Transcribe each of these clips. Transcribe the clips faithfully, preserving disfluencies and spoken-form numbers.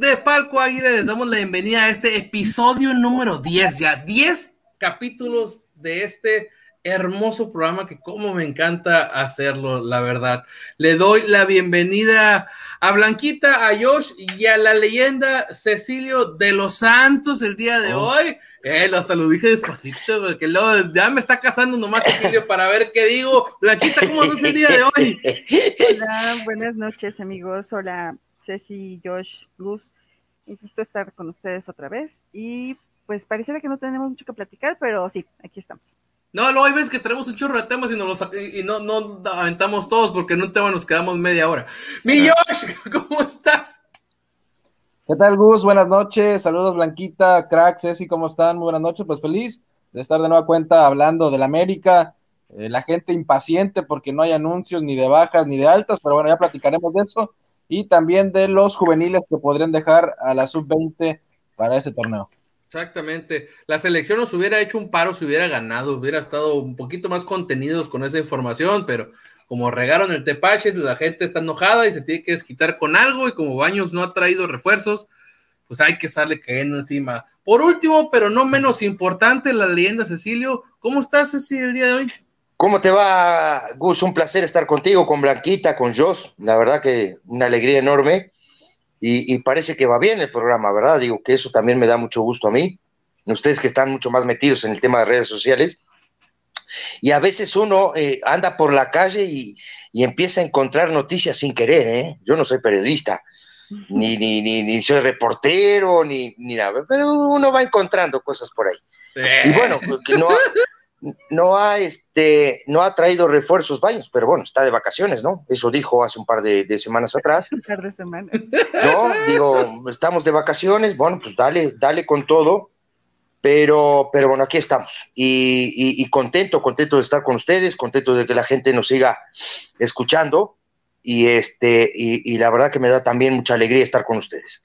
de Palco Águila les damos la bienvenida a este episodio número diez, ya diez capítulos de este hermoso programa que como me encanta hacerlo, la verdad. Le doy la bienvenida a Blanquita, a Josh y a la leyenda Cecilio de los Santos el día de oh. hoy. Eh, lo hasta lo dije despacito, porque luego ya me está casando nomás Cecilio para ver qué digo. Blanquita, ¿cómo estás el día de hoy? Hola, buenas noches, amigos. Hola, Ceci, Josh, Luz. Un gusto estar con ustedes otra vez. Y pues pareciera que no tenemos mucho que platicar, pero sí, aquí estamos. No, luego hay veces que tenemos un chorro de temas y, nos los, y no, no aventamos todos, porque en un tema nos quedamos media hora. Mi Josh, ¿cómo estás? ¿Qué tal, Gus? Buenas noches, saludos Blanquita, Crack, Ceci, ¿cómo están? Muy buenas noches, pues feliz de estar de nueva cuenta hablando del América, eh, la gente impaciente porque no hay anuncios ni de bajas ni de altas, pero bueno, ya platicaremos de eso, y también de los juveniles que podrían dejar a la sub veinte para este torneo. Exactamente, la selección nos hubiera hecho un paro si hubiera ganado, hubiera estado un poquito más contenidos con esa información, pero como regaron el tepache, la gente está enojada y se tiene que desquitar con algo, y como Baños no ha traído refuerzos, pues hay que estarle cayendo encima. Por último, pero no menos importante, la leyenda Cecilio, ¿cómo estás, Ceci, el día de hoy? ¿Cómo te va, Gus? Un placer estar contigo, con Blanquita, con Josh, la verdad que una alegría enorme. Y, y parece que va bien el programa, ¿verdad? Digo que eso también me da mucho gusto a mí, ustedes que están mucho más metidos en el tema de redes sociales, y a veces uno eh, anda por la calle y, y empieza a encontrar noticias sin querer, ¿eh? Yo no soy periodista, ni, ni, ni, ni soy reportero, ni, ni nada, pero uno va encontrando cosas por ahí. Eh. Y bueno, no ha, no, ha este, no ha traído refuerzos Baños, pero bueno, está de vacaciones, ¿no? Eso dijo hace un par de, de semanas atrás. Un par de semanas. No, digo, estamos de vacaciones, bueno, pues dale, dale con todo. Pero, pero bueno, aquí estamos y, y, y contento, contento de estar con ustedes, contento de que la gente nos siga escuchando y, este, y, y la verdad que me da también mucha alegría estar con ustedes.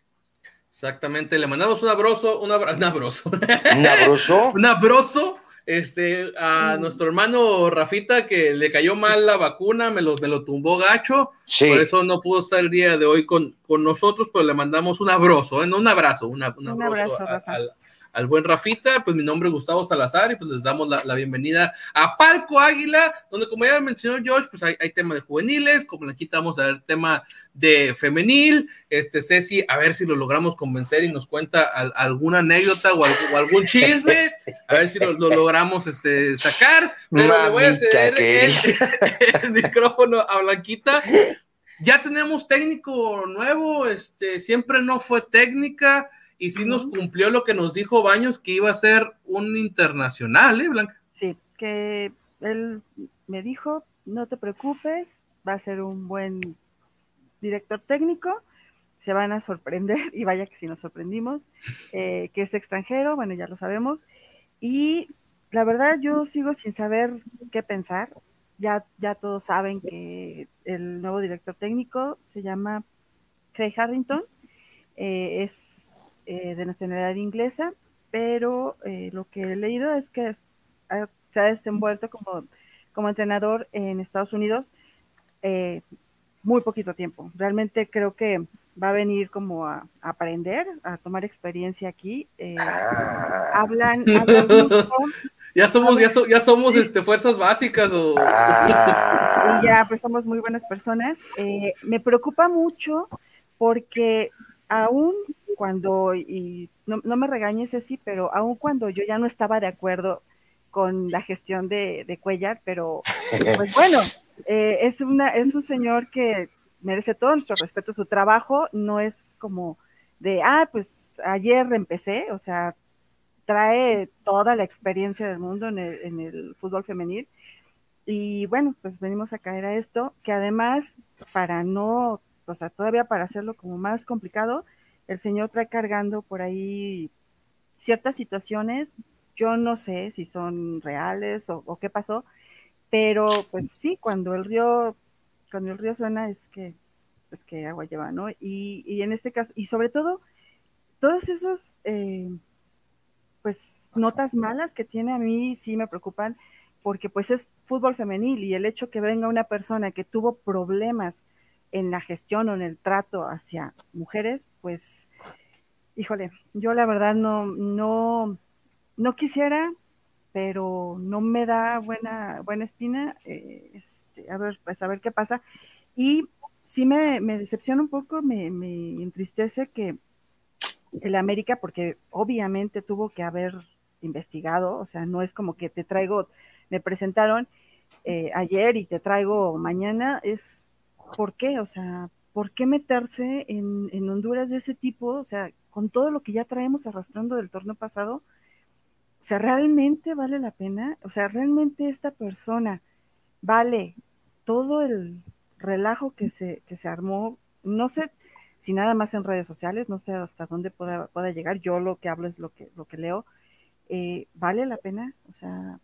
Exactamente, le mandamos un abrazo, un abrazo, un abrazo, un abrazo, un abrazo este, a mm. nuestro hermano Rafita que le cayó mal la vacuna, me lo, me lo tumbó gacho, sí. Por eso no pudo estar el día de hoy con, con nosotros, pero le mandamos un abrazo, ¿eh? No un abrazo, una, un abrazo, un abrazo a, a, a, al buen Rafita. Pues mi nombre es Gustavo Salazar y pues les damos la, la bienvenida a Palco Águila, donde como ya mencionó Josh, pues hay, hay tema de juveniles, como aquí vamos a ver tema de femenil, este Ceci, a ver si lo logramos convencer y nos cuenta al, alguna anécdota o, al, o algún chisme, a ver si lo, lo logramos este, sacar, pero Mamita, le voy a ceder el, el micrófono a Blanquita. Ya tenemos técnico nuevo, este siempre no fue técnica, y sí nos cumplió lo que nos dijo Baños, que iba a ser un internacional, ¿eh, Blanca? Sí, que él me dijo, no te preocupes, va a ser un buen director técnico, se van a sorprender, y vaya que sí nos sorprendimos, eh, que es extranjero, bueno, ya lo sabemos, y la verdad yo sigo sin saber qué pensar, ya, ya todos saben que el nuevo director técnico se llama Craig Harrington, eh, es Eh, de nacionalidad inglesa, pero eh, lo que he leído es que es, ha, se ha desenvuelto como, como entrenador en Estados Unidos eh, muy poquito tiempo. Realmente creo que va a venir como a, a aprender, a tomar experiencia aquí. Eh, ah. Hablan, hablan mucho. Ya somos, ya, so, ya somos este, fuerzas básicas. O... Ah. Ya, pues somos muy buenas personas. Eh, me preocupa mucho porque aún cuando, y no, no me regañes, Ceci, pero aun cuando yo ya no estaba de acuerdo con la gestión de, de Cuellar, pero pues bueno, eh, es, una, es un señor que merece todo nuestro respeto, su trabajo no es como de, ah, pues ayer empecé, o sea, trae toda la experiencia del mundo en el, en el fútbol femenil, y bueno, pues venimos a caer a esto, que además, para no, o sea, todavía para hacerlo como más complicado, el señor trae cargando por ahí ciertas situaciones, yo no sé si son reales o, o qué pasó, pero pues sí, cuando el río, cuando el río suena es que, pues que agua lleva, ¿no? Y, y en este caso, y sobre todo, todos esos eh, pues notas malas que tiene a mí sí me preocupan, porque pues es fútbol femenil y el hecho que venga una persona que tuvo problemas en la gestión o en el trato hacia mujeres, pues, híjole, yo la verdad no, no, no quisiera, pero no me da buena, buena espina, eh, este, a ver, pues a ver qué pasa. Y sí me, me decepciona un poco, me, me entristece que el América, porque obviamente tuvo que haber investigado, o sea, no es como que te traigo, me presentaron eh, ayer y te traigo mañana, es ¿por qué? O sea, ¿por qué meterse en, en Honduras de ese tipo? O sea, con todo lo que ya traemos arrastrando del torneo pasado, o sea, ¿realmente vale la pena? O sea, ¿realmente esta persona vale todo el relajo que se, que se armó? No sé si nada más en redes sociales, no sé hasta dónde pueda, pueda llegar, yo lo que hablo es lo que, lo que leo, eh, ¿vale la pena? O sea,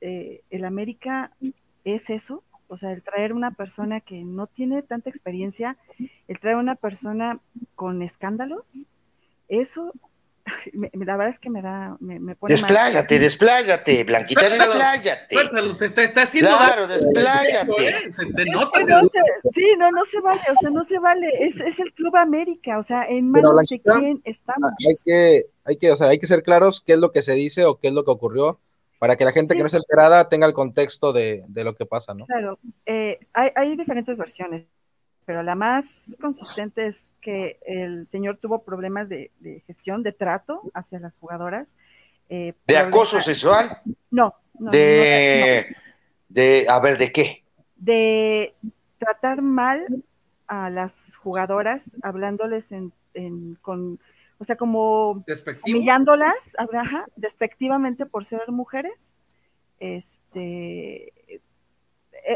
eh, ¿el América es eso? O sea, el traer una persona que no tiene tanta experiencia, el traer una persona con escándalos, eso, me, la verdad es que me da, me, me pone despláyate, mal. Despláyate, Blanquita, Pártalo, despláyate. Pártalo, te, te está haciendo claro, daño. Despláyate. ¿Eh? Se te nota. No se, sí, no, no se vale, o sea, no se vale. Es, es el Club América, o sea, en manos de quién estamos. Hay que, hay que, o sea, hay que ser claros qué es lo que se dice o qué es lo que ocurrió, para que la gente sí, que no es enterada tenga el contexto de, de lo que pasa, ¿no? Claro, eh, hay, hay diferentes versiones, pero la más consistente es que el señor tuvo problemas de, de gestión, de trato hacia las jugadoras. Eh, ¿De acoso sexual? No. no de, no, no. de, a ver, ¿de qué? De tratar mal a las jugadoras, hablándoles en, en con... O sea, como Despectivo. humillándolas, ajá, despectivamente por ser mujeres. Este,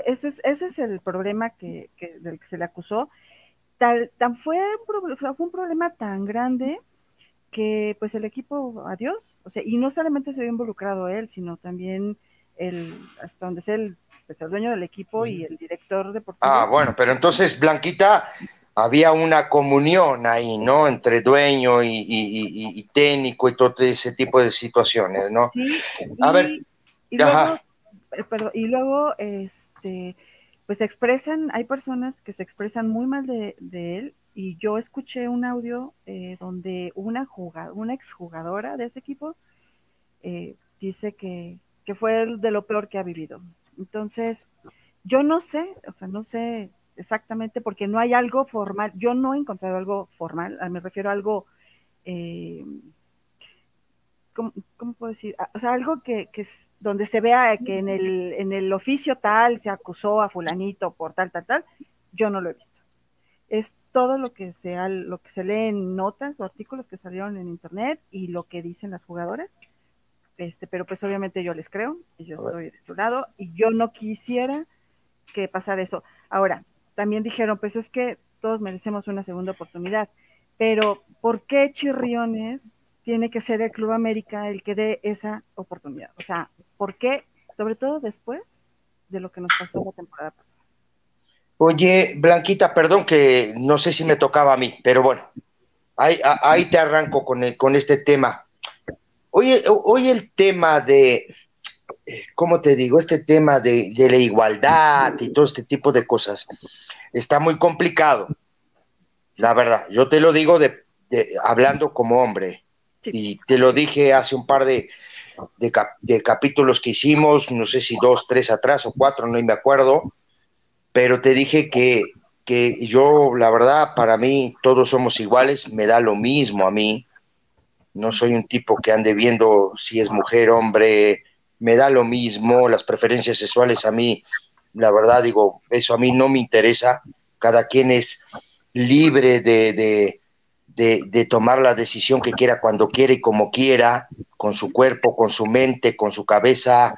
ese es, ese es el problema que, que, del que se le acusó. Tal, tan fue un, fue un problema tan grande que pues el equipo, adiós. O sea, y no solamente se vio involucrado él, sino también el, hasta donde es el, pues el dueño del equipo y el director deportivo. Ah, bueno, pero entonces, Blanquita... Había una comunión ahí, ¿no? Entre dueño y, y, y, y técnico y todo ese tipo de situaciones, ¿no? Sí, y, a ver. Y luego, perdón, y luego, este, pues se expresan, hay personas que se expresan muy mal de, de él, y yo escuché un audio eh, donde una, jugada, una exjugadora de ese equipo eh, dice que, que fue de lo peor que ha vivido. Entonces, yo no sé, o sea, no sé... Exactamente, porque no hay algo formal, yo no he encontrado algo formal, me refiero a algo, eh, ¿cómo, ¿cómo puedo decir? O sea, algo que, que es donde se vea que en el, en el oficio tal se acusó a fulanito por tal, tal, tal, yo no lo he visto. Es todo lo que, sea, lo que se lee en notas o artículos que salieron en internet y lo que dicen las jugadoras, este, pero pues obviamente yo les creo, y yo estoy de su lado, y yo no quisiera que pasara eso. Ahora, también dijeron, pues es que todos merecemos una segunda oportunidad, pero ¿por qué chirriones tiene que ser el Club América el que dé esa oportunidad? O sea, ¿por qué? Sobre todo después de lo que nos pasó la temporada pasada. Oye, Blanquita, perdón que no sé si me tocaba a mí, pero bueno, ahí, ahí te arranco con, el, con este tema. Hoy, hoy el tema de... ¿Cómo te digo? Este tema de, de la igualdad y todo este tipo de cosas está muy complicado, la verdad. Yo te lo digo de, de, hablando como hombre, sí. Y te lo dije hace un par de, de, cap, de capítulos que hicimos, no sé si dos, tres atrás o cuatro, no me acuerdo, pero te dije que, que yo, la verdad, para mí todos somos iguales, me da lo mismo a mí. No soy un tipo que ande viendo si es mujer, hombre... Me da lo mismo, las preferencias sexuales a mí, la verdad digo, eso a mí no me interesa, cada quien es libre de, de, de, de tomar la decisión que quiera, cuando quiera y como quiera, con su cuerpo, con su mente, con su cabeza,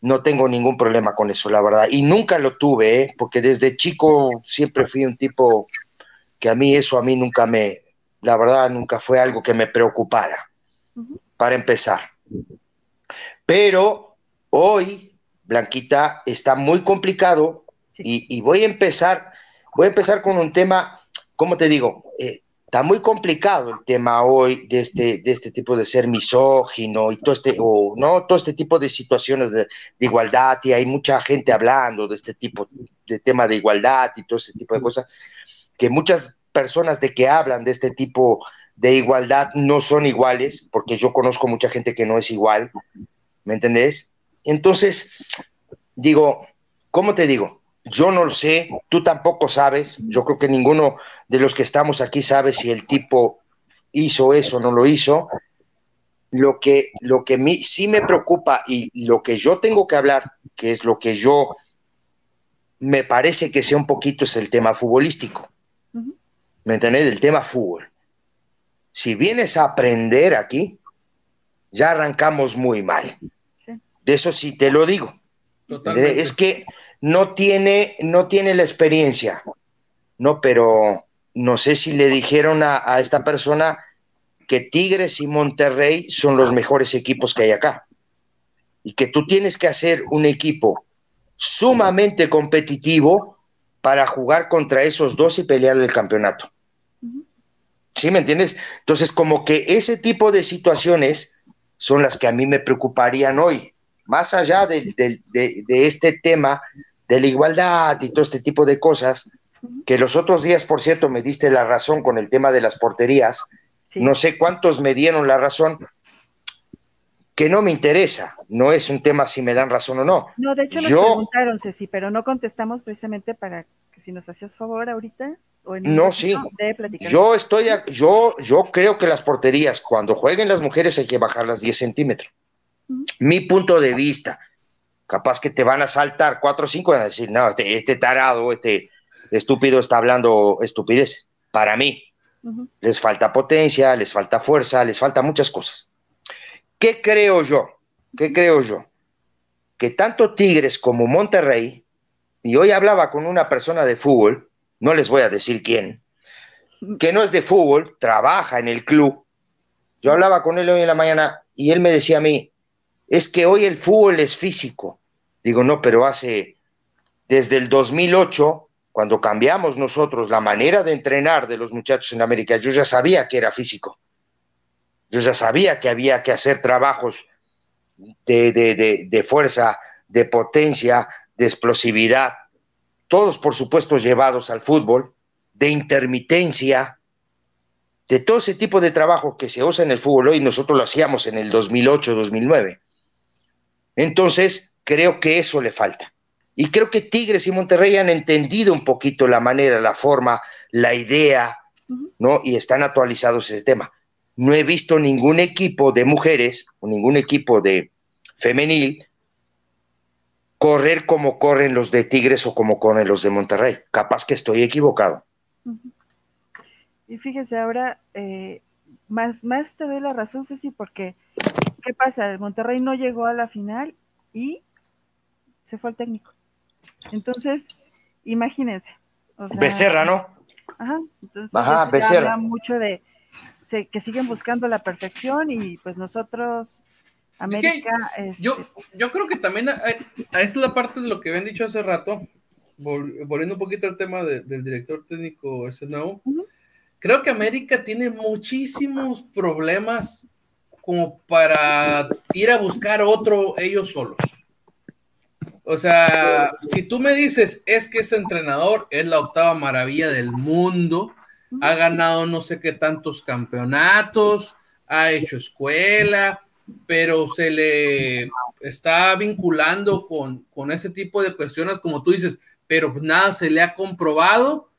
no tengo ningún problema con eso, la verdad, y nunca lo tuve, ¿eh? Porque desde chico siempre fui un tipo que a mí eso a mí nunca me, la verdad nunca fue algo que me preocupara, para empezar. Pero hoy, Blanquita, está muy complicado, sí. y, y voy a empezar, voy a empezar con un tema, ¿cómo te digo? Eh, Está muy complicado el tema hoy de este, de este tipo de ser misógino y todo este, o no, todo este tipo de situaciones de, de igualdad, y hay mucha gente hablando de este tipo de tema de igualdad y todo este tipo de cosas, que muchas personas de que hablan de este tipo de igualdad no son iguales, porque yo conozco mucha gente que no es igual, ¿me entendés? Entonces, digo, ¿cómo te digo? Yo no lo sé, tú tampoco sabes, yo creo que ninguno de los que estamos aquí sabe si el tipo hizo eso o no lo hizo. Lo que, lo que mí, sí me preocupa, y lo que yo tengo que hablar, que es lo que yo me parece que sea un poquito, es el tema futbolístico. Uh-huh. ¿Me entendés? El tema fútbol. Si vienes a aprender aquí, ya arrancamos muy mal. Sí. De eso sí te lo digo. Totalmente. Es que no tiene, no tiene la experiencia, no, pero no sé si le dijeron a, a esta persona que Tigres y Monterrey son los mejores equipos que hay acá, y que tú tienes que hacer un equipo sumamente competitivo para jugar contra esos dos y pelear el campeonato. Uh-huh. ¿Sí me entiendes? Entonces, como que ese tipo de situaciones son las que a mí me preocuparían hoy, más allá de, de, de, de este tema de la igualdad y todo este tipo de cosas, que los otros días, por cierto, me diste la razón con el tema de las porterías, sí. No sé cuántos me dieron la razón, que no me interesa, no es un tema si me dan razón o no. No, de hecho nos Yo, preguntaron, Ceci, pero no contestamos precisamente para que si nos hacías favor ahorita. O en no, sí. Yo estoy, a, yo, yo creo que las porterías, cuando jueguen las mujeres, hay que bajarlas diez centímetros. Mi punto de vista, capaz que te van a saltar cuatro o cinco y van a decir, no, este, este tarado, este estúpido está hablando estupidez. Para mí, uh-huh. Les falta potencia, les falta fuerza, les falta muchas cosas. ¿Qué creo yo? ¿Qué creo yo? Que tanto Tigres como Monterrey, y hoy hablaba con una persona de fútbol, no les voy a decir quién, que no es de fútbol, trabaja en el club. Yo hablaba con él hoy en la mañana y él me decía a mí, es que hoy el fútbol es físico. Digo, no, pero hace, desde el dos mil ocho, cuando cambiamos nosotros la manera de entrenar de los muchachos en América, yo ya sabía que era físico. Yo ya sabía que había que hacer trabajos de, de, de, de fuerza, de potencia, de explosividad, todos por supuesto llevados al fútbol, de intermitencia, de todo ese tipo de trabajo que se usa en el fútbol hoy, nosotros lo hacíamos en el dos mil ocho, dos mil nueve. Entonces, creo que eso le falta. Y creo que Tigres y Monterrey han entendido un poquito la manera, la forma, la idea, ¿no? Y están actualizados ese tema. No he visto ningún equipo de mujeres, o ningún equipo de femenil, correr como corren los de Tigres o como corren los de Monterrey. Capaz que estoy equivocado. Uh-huh. Y fíjese, ahora eh, más, más te doy la razón, Ceci, porque ¿qué pasa? El Monterrey no llegó a la final y se fue al técnico. Entonces, imagínense. O sea, Becerra, ¿no? Ajá, entonces ajá, Becerra. Habla mucho de se, que siguen buscando la perfección y pues nosotros, América... Es que yo, este, pues, yo creo que también a, a es la parte de lo que habían dicho hace rato, vol, volviendo un poquito al tema de, del director técnico S N O. Uh-huh. Creo que América tiene muchísimos problemas como para ir a buscar otro ellos solos. O sea, si tú me dices, es que este entrenador es la octava maravilla del mundo, ha ganado no sé qué tantos campeonatos, ha hecho escuela, pero se le está vinculando con, con ese tipo de cuestiones, como tú dices, pero nada se le ha comprobado.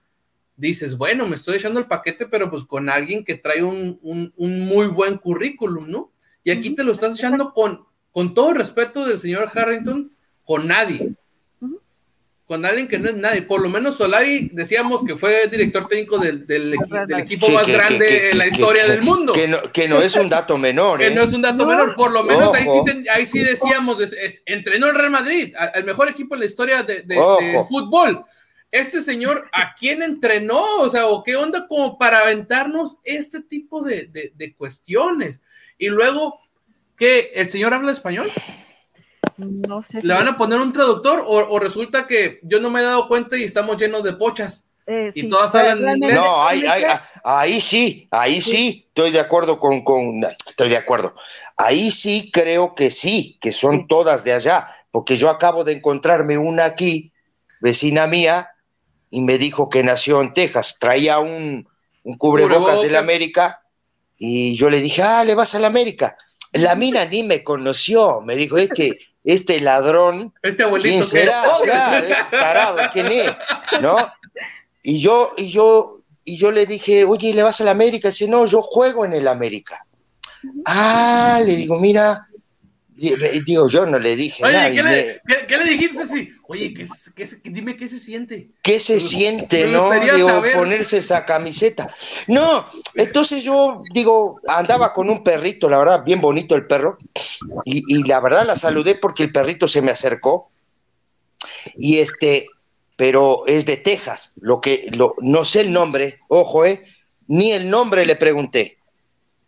Dices, bueno, me estoy echando el paquete, pero pues con alguien que trae un, un, un muy buen currículum, ¿no? Y aquí te lo estás echando con, con todo el respeto del señor Harrington, con nadie. Con alguien que no es nadie. Por lo menos Solari, decíamos que fue director técnico del, del, del equipo sí, más que, grande que, que, en la historia que, que, del mundo. Que no, que no es un dato menor, ¿eh? Que no es un dato menor. Por lo menos ahí sí, ahí sí decíamos, es, es, entrenó el Real Madrid, el mejor equipo en la historia de, de, de fútbol. Este señor, ¿a quién entrenó? O sea, ¿o qué onda como para aventarnos este tipo de, de, de cuestiones? Y luego, ¿qué? ¿El señor habla español? No sé. ¿Le van a poner un traductor? O, o resulta que yo no me he dado cuenta y estamos llenos de pochas. Eh, y sí, todas hablan inglés. No, ahí, ahí, ahí sí, ahí sí. sí, estoy de acuerdo con, con, estoy de acuerdo. Ahí sí creo que sí, que son todas de allá, porque yo acabo de encontrarme una aquí, vecina mía, y me dijo que nació en Texas, traía un, un cubrebocas, cubrebocas del América, y yo le dije, ah, le vas a la América. La mina ni me conoció, me dijo, es que este ladrón, este abuelito, ¿quién será? Que claro, tarado, ¿quién es? ¿No? Y yo, y yo, y yo le dije, oye, ¿le vas a la América? Y dice, no, yo juego en el América. Ah, le digo, mira, digo, yo no le dije oye, nada. ¿Qué le, me... ¿qué, ¿Qué le dijiste así? Oye, ¿qué, qué, qué, dime qué se siente. ¿Qué se pero, siente, no? Digo, ponerse esa camiseta. No, entonces yo, digo, andaba con un perrito, la verdad, bien bonito el perro, y, y la verdad la saludé porque el perrito se me acercó, y este, pero es de Texas, lo que, lo, no sé el nombre, ojo, eh, ni el nombre le pregunté.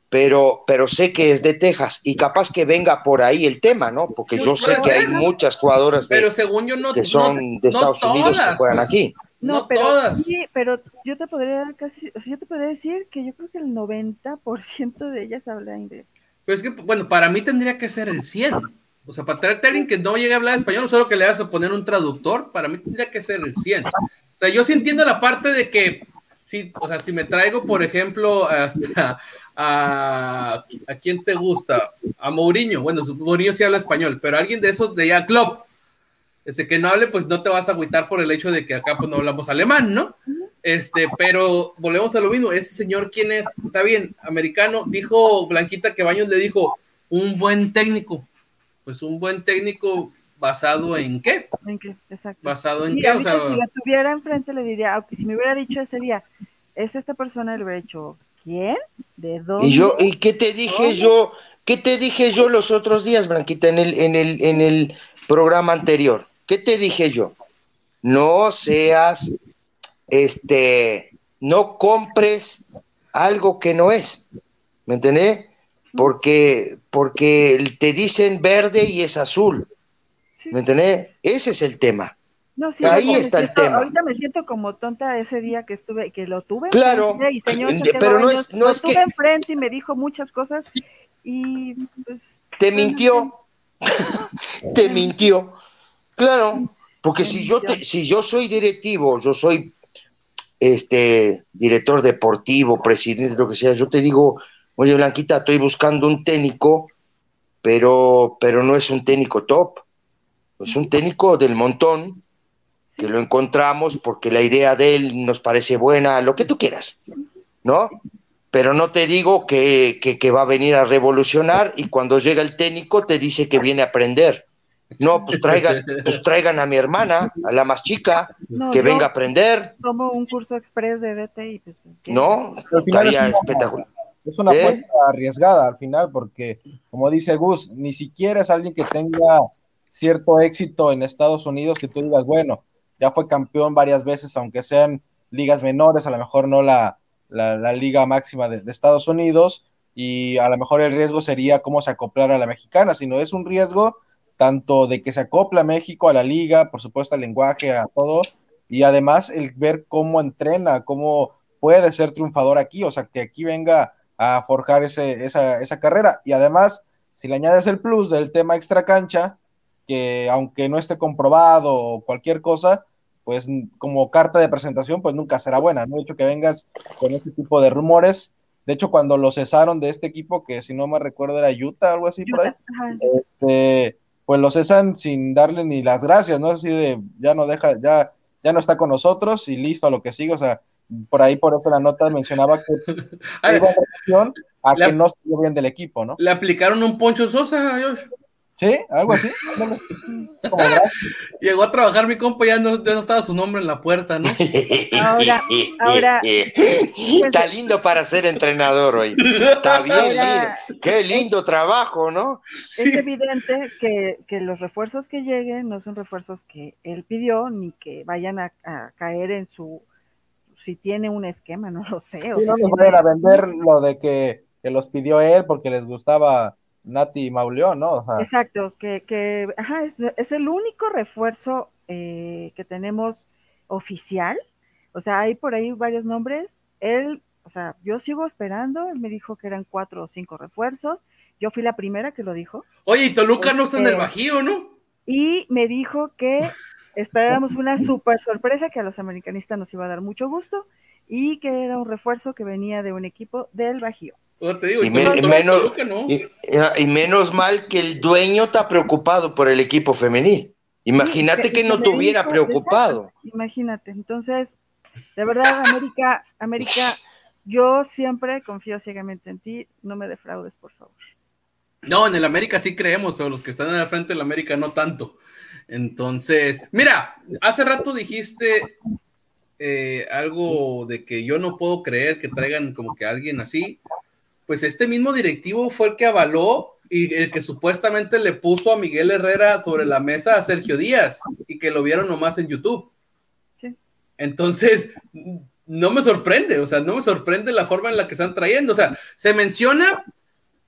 Pero, pero sé que es de Texas y capaz que venga por ahí el tema, ¿no? Porque yo sé que hay muchas jugadoras de, pero según yo no, que son no, de Estados no Unidos todas, que juegan aquí. No, no pero, todas. Sí, pero yo te podría casi, o sea, yo te podría decir que yo creo que el noventa por ciento de ellas habla inglés. Pero es que, bueno, para mí tendría que ser el cien por ciento. O sea, para traerte a alguien que no llegue a hablar español, solo que le vas a poner un traductor, para mí tendría que ser el cien por ciento. O sea, yo sí entiendo la parte de que, sí, o sea, si me traigo, por ejemplo, hasta... A, ¿a quién te gusta? A Mourinho, bueno, Mourinho sí habla español, pero alguien de esos de ya Klopp, ese que no hable, pues no te vas a agüitar por el hecho de que acá pues no hablamos alemán, ¿no? Este, pero volvemos a lo mismo, ese señor quién es, está bien, americano, dijo Blanquita que Baños le dijo, un buen técnico, pues un buen técnico basado en qué, ¿en qué? Exacto. Basado en sí, qué, o sea, si la tuviera enfrente le diría, aunque si me hubiera dicho ese día, es esta persona le hubiera hecho ¿quién? ¿De dónde? Y yo, ¿y qué te dije ¿Dónde? yo? ¿Qué te dije yo los otros días, Blanquita, en el, en el, en el programa anterior? ¿Qué te dije yo? No seas, este, no compres algo que no es, ¿me entendés? Porque, porque te dicen verde y es azul, ¿me entendés? Ese es el tema. No, sí, ahí está siento, el tema. Ahorita me siento como tonta ese día que estuve, que lo tuve. Claro. Y señor Santiago pero no Baños, es, no lo es tuve que... enfrente y me dijo muchas cosas y pues. Te bueno, mintió, no. te mintió. Claro, porque si yo te, si yo soy directivo, yo soy este director deportivo, presidente, lo que sea, yo te digo, oye Blanquita, estoy buscando un técnico, pero pero no es un técnico top, es un técnico del montón. Que lo encontramos porque la idea de él nos parece buena, lo que tú quieras, ¿no? Pero no te digo que, que, que va a venir a revolucionar y cuando llega el técnico te dice que viene a aprender. No, pues traigan, pues traigan a mi hermana, a la más chica, no, que venga a aprender. Tomo un curso express de D T y pues... No, estaría es espectacular. Es una ¿Eh? apuesta arriesgada al final porque, como dice Gus, ni siquiera es alguien que tenga cierto éxito en Estados Unidos que tú digas, bueno, ya fue campeón varias veces, aunque sean ligas menores, a lo mejor no la, la, la liga máxima de, de Estados Unidos, y a lo mejor el riesgo sería cómo se acoplar a la mexicana, sino es un riesgo tanto de que se acopla México a la liga, por supuesto al lenguaje, a todo, y además el ver cómo entrena, cómo puede ser triunfador aquí, o sea, que aquí venga a forjar ese, esa, esa carrera, y además, si le añades el plus del tema extra cancha, que aunque no esté comprobado o cualquier cosa, pues como carta de presentación, pues nunca será buena. No he dicho que vengas con ese tipo de rumores. De hecho, cuando lo cesaron de este equipo, que si no me recuerdo era Utah, algo así por ahí, este, pues lo cesan sin darle ni las gracias, ¿no? Así de, ya no deja, ya, ya no está con nosotros y listo, a lo que sigue. O sea, por ahí, por eso la nota mencionaba que hay relación a la, que no salió bien del equipo, ¿no? Le aplicaron un Poncho Sosa a Josh. ¿Sí? ¿Algo así? Como llegó a trabajar mi compa y ya no, ya no estaba su nombre en la puerta, ¿no? Ahora, ahora... Está lindo para ser entrenador hoy. Está bien ahora, lindo. Qué lindo es, trabajo, ¿no? Es sí. evidente que, que los refuerzos que lleguen no son refuerzos que él pidió ni que vayan a, a caer en su... Si tiene un esquema, no lo sé. O sí, sea, no les vayan a vender lo de que, que los pidió él porque les gustaba... Nati Mauleón, ¿no? O sea. Exacto, que, que ajá, es, es el único refuerzo eh, que tenemos oficial O sea, hay por ahí varios nombres. Él, o sea, yo sigo esperando. Él me dijo que eran cuatro o cinco refuerzos. Yo fui la primera que lo dijo. Oye, y Toluca pues, no está eh, en el Bajío, ¿no? Y me dijo que esperáramos una super sorpresa que a los americanistas nos iba a dar mucho gusto y que era un refuerzo que venía de un equipo del Bajío. Bueno, te digo, y, y, men- y, menos, Toluca, ¿no? y, y menos mal que el dueño está preocupado por el equipo femenil. Imagínate sí, que, que no tuviera preocupado. Exacto. Imagínate. Entonces, de verdad, América, América, yo siempre confío ciegamente en ti. No me defraudes, por favor. No, en el América sí creemos, pero los que están al frente del América no tanto. Entonces, mira, hace rato dijiste eh, algo de que yo no puedo creer que traigan como que a alguien así. Pues este mismo directivo fue el que avaló y el que supuestamente le puso a Miguel Herrera sobre la mesa a Sergio Díaz y que lo vieron nomás en YouTube. Sí. Entonces, no me sorprende, o sea, no me sorprende la forma en la que están trayendo. O sea, se menciona...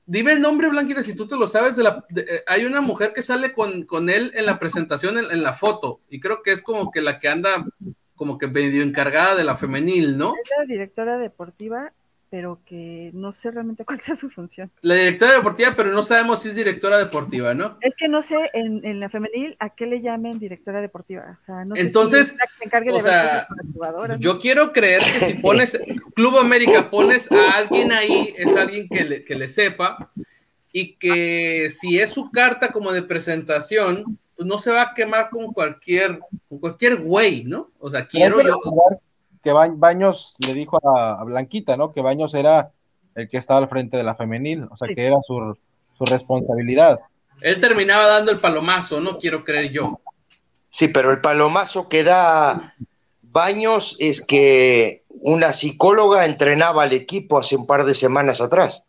Dime el nombre, Blanquita, si tú te lo sabes. De la, de, eh, hay una mujer que sale con, con él en la presentación, en, en la foto, y creo que es como que la que anda como que medio encargada de la femenil, ¿no? Es la directora deportiva, pero que no sé realmente cuál sea su función. La directora deportiva, pero no sabemos si es directora deportiva, ¿no? Es que no sé en, en la femenil a qué le llamen directora deportiva. O sea, no sé. Entonces, si es la que se encargue de o sea, las jugadoras, ¿no? Yo quiero creer que si pones Club América, pones a alguien ahí, es alguien que le, que le sepa, y que si es su carta como de presentación, pues no se va a quemar con cualquier, con cualquier güey, ¿no? O sea, quiero yo... que Baños le dijo a Blanquita, ¿no? Que Baños era el que estaba al frente de la femenil, o sea, sí, que era su, su responsabilidad. Él terminaba dando el palomazo, no quiero creer yo. Sí, pero el palomazo que da Baños es que una psicóloga entrenaba al equipo hace un par de semanas atrás.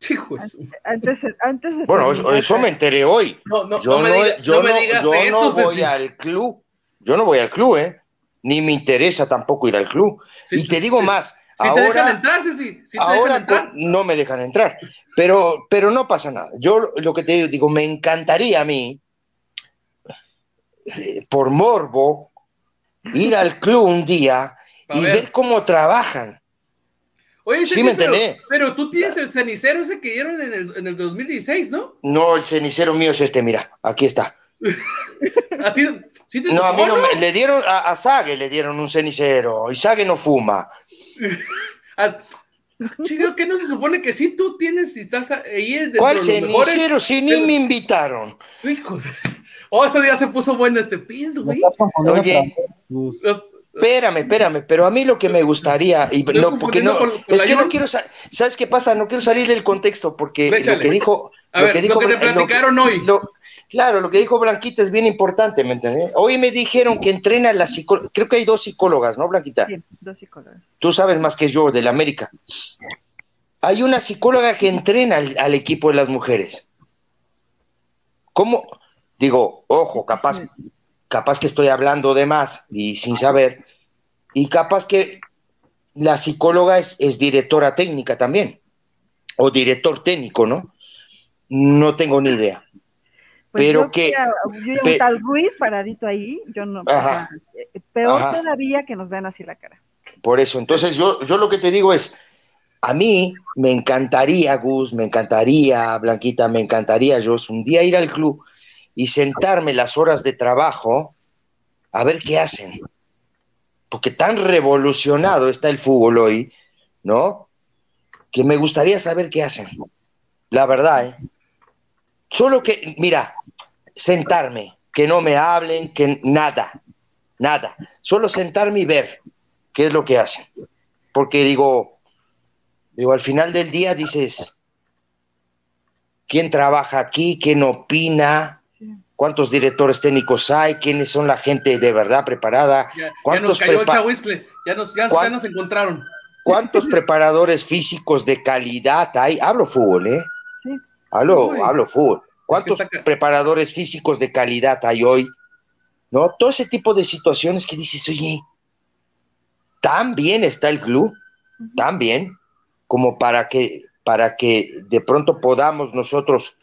Sí, pues. Antes, antes de bueno, eso, eso me enteré hoy. No, no, yo no me, no, diga, yo no me digas yo eso. Yo no voy sí. al club, yo no voy al club, ¿eh? Ni me interesa tampoco ir al club. Sí, y te digo sí, más, si ahora, te dejan entrar, sí, sí. Si te ahora dejan entrar. No me dejan entrar, pero, pero no pasa nada. Yo lo que te digo, digo, me encantaría a mí, eh, por morbo, ir al club un día y ver. ver cómo trabajan. Oye, sí, sí, me pero, entendés. Pero tú tienes el cenicero ese que dieron en el, en el dos mil dieciséis, ¿no? No, el cenicero mío es este, mira, aquí está. ¿A ti? ¿Sí te no, a mí no me, le dieron a, a Sague le dieron un cenicero y Sague no fuma. a, chico, ¿qué no se supone que si sí tú tienes si estás ahí es de cuál cenicero? Si ni pero... me invitaron. Hijos, oh, ese día se puso bueno este piso, güey. Oye, los... espérame, espérame, pero a mí lo que me gustaría y Estoy no porque no con, con es que no quiero sa- sabes qué pasa, no quiero salir del contexto porque Véchale. lo que dijo a lo ver, que dijo, lo que te platicaron lo que, hoy. Lo, Claro, lo que dijo Blanquita es bien importante, ¿me entiendes? Hoy me dijeron que entrena la psicóloga, creo que hay dos psicólogas, ¿no, Blanquita? Sí, dos psicólogas. Tú sabes más que yo, de la América. Hay una psicóloga que entrena al, al equipo de las mujeres. ¿Cómo? Digo, ojo, capaz, capaz que estoy hablando de más y sin saber, y capaz que la psicóloga es, es directora técnica también, o director técnico, ¿no? No tengo ni idea. Pues pero yo que a, yo a un pe, tal Ruiz paradito ahí, yo no ajá, peor ajá. todavía que nos vean así la cara. Por eso, entonces yo, yo lo que te digo es, a mí me encantaría, Gus, me encantaría, Blanquita, me encantaría, yo un día ir al club y sentarme las horas de trabajo a ver qué hacen, porque tan revolucionado está el fútbol hoy, ¿no? Que me gustaría saber qué hacen, la verdad, ¿eh? Solo que, mira, sentarme, que no me hablen, que nada, nada. Solo sentarme y ver qué es lo que hacen. Porque digo, digo, al final del día dices, ¿quién trabaja aquí? ¿Quién opina? ¿Cuántos directores técnicos hay? ¿Quiénes son la gente de verdad preparada? Ya, ya nos cayó prepa- el chahuizcle, ya nos, ya, ya nos encontraron. ¿Cuántos preparadores físicos de calidad hay? Hablo fútbol, ¿eh? Hablo, hablo fútbol. ¿Cuántos es que preparadores físicos de calidad hay hoy? ¿No? Todo ese tipo de situaciones que dices, oye, tan bien está el club, tan bien, como para que, para que de pronto podamos nosotros,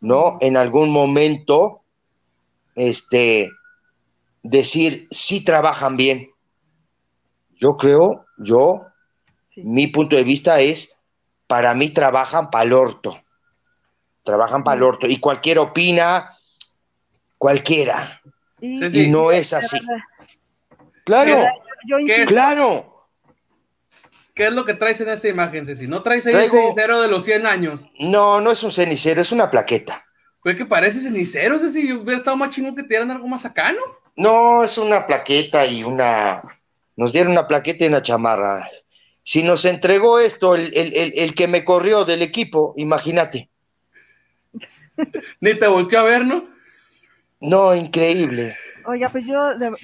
¿no? En algún momento, este, decir, sí trabajan bien. Yo creo, yo, sí. mi punto de vista es, para mí trabajan para el orto. Trabajan sí. para el orto. Y cualquiera opina, cualquiera. Sí, y sí. no es así. Claro, yo, yo ¿Qué claro. ¿Qué es lo que traes en esa imagen, Ceci? ¿No traes ahí Traigo... el cenicero de los cien años? No, no es un cenicero, es una plaqueta. Pues que parece cenicero, Ceci. Hubiera estado más chingón que te dieran algo más acá, ¿no? No, es una plaqueta y una... Nos dieron una plaqueta y una chamarra. Si nos entregó esto el, el, el, el que me corrió del equipo, imagínate. Ni te volteó a ver, ¿no? No, increíble. Oiga, pues yo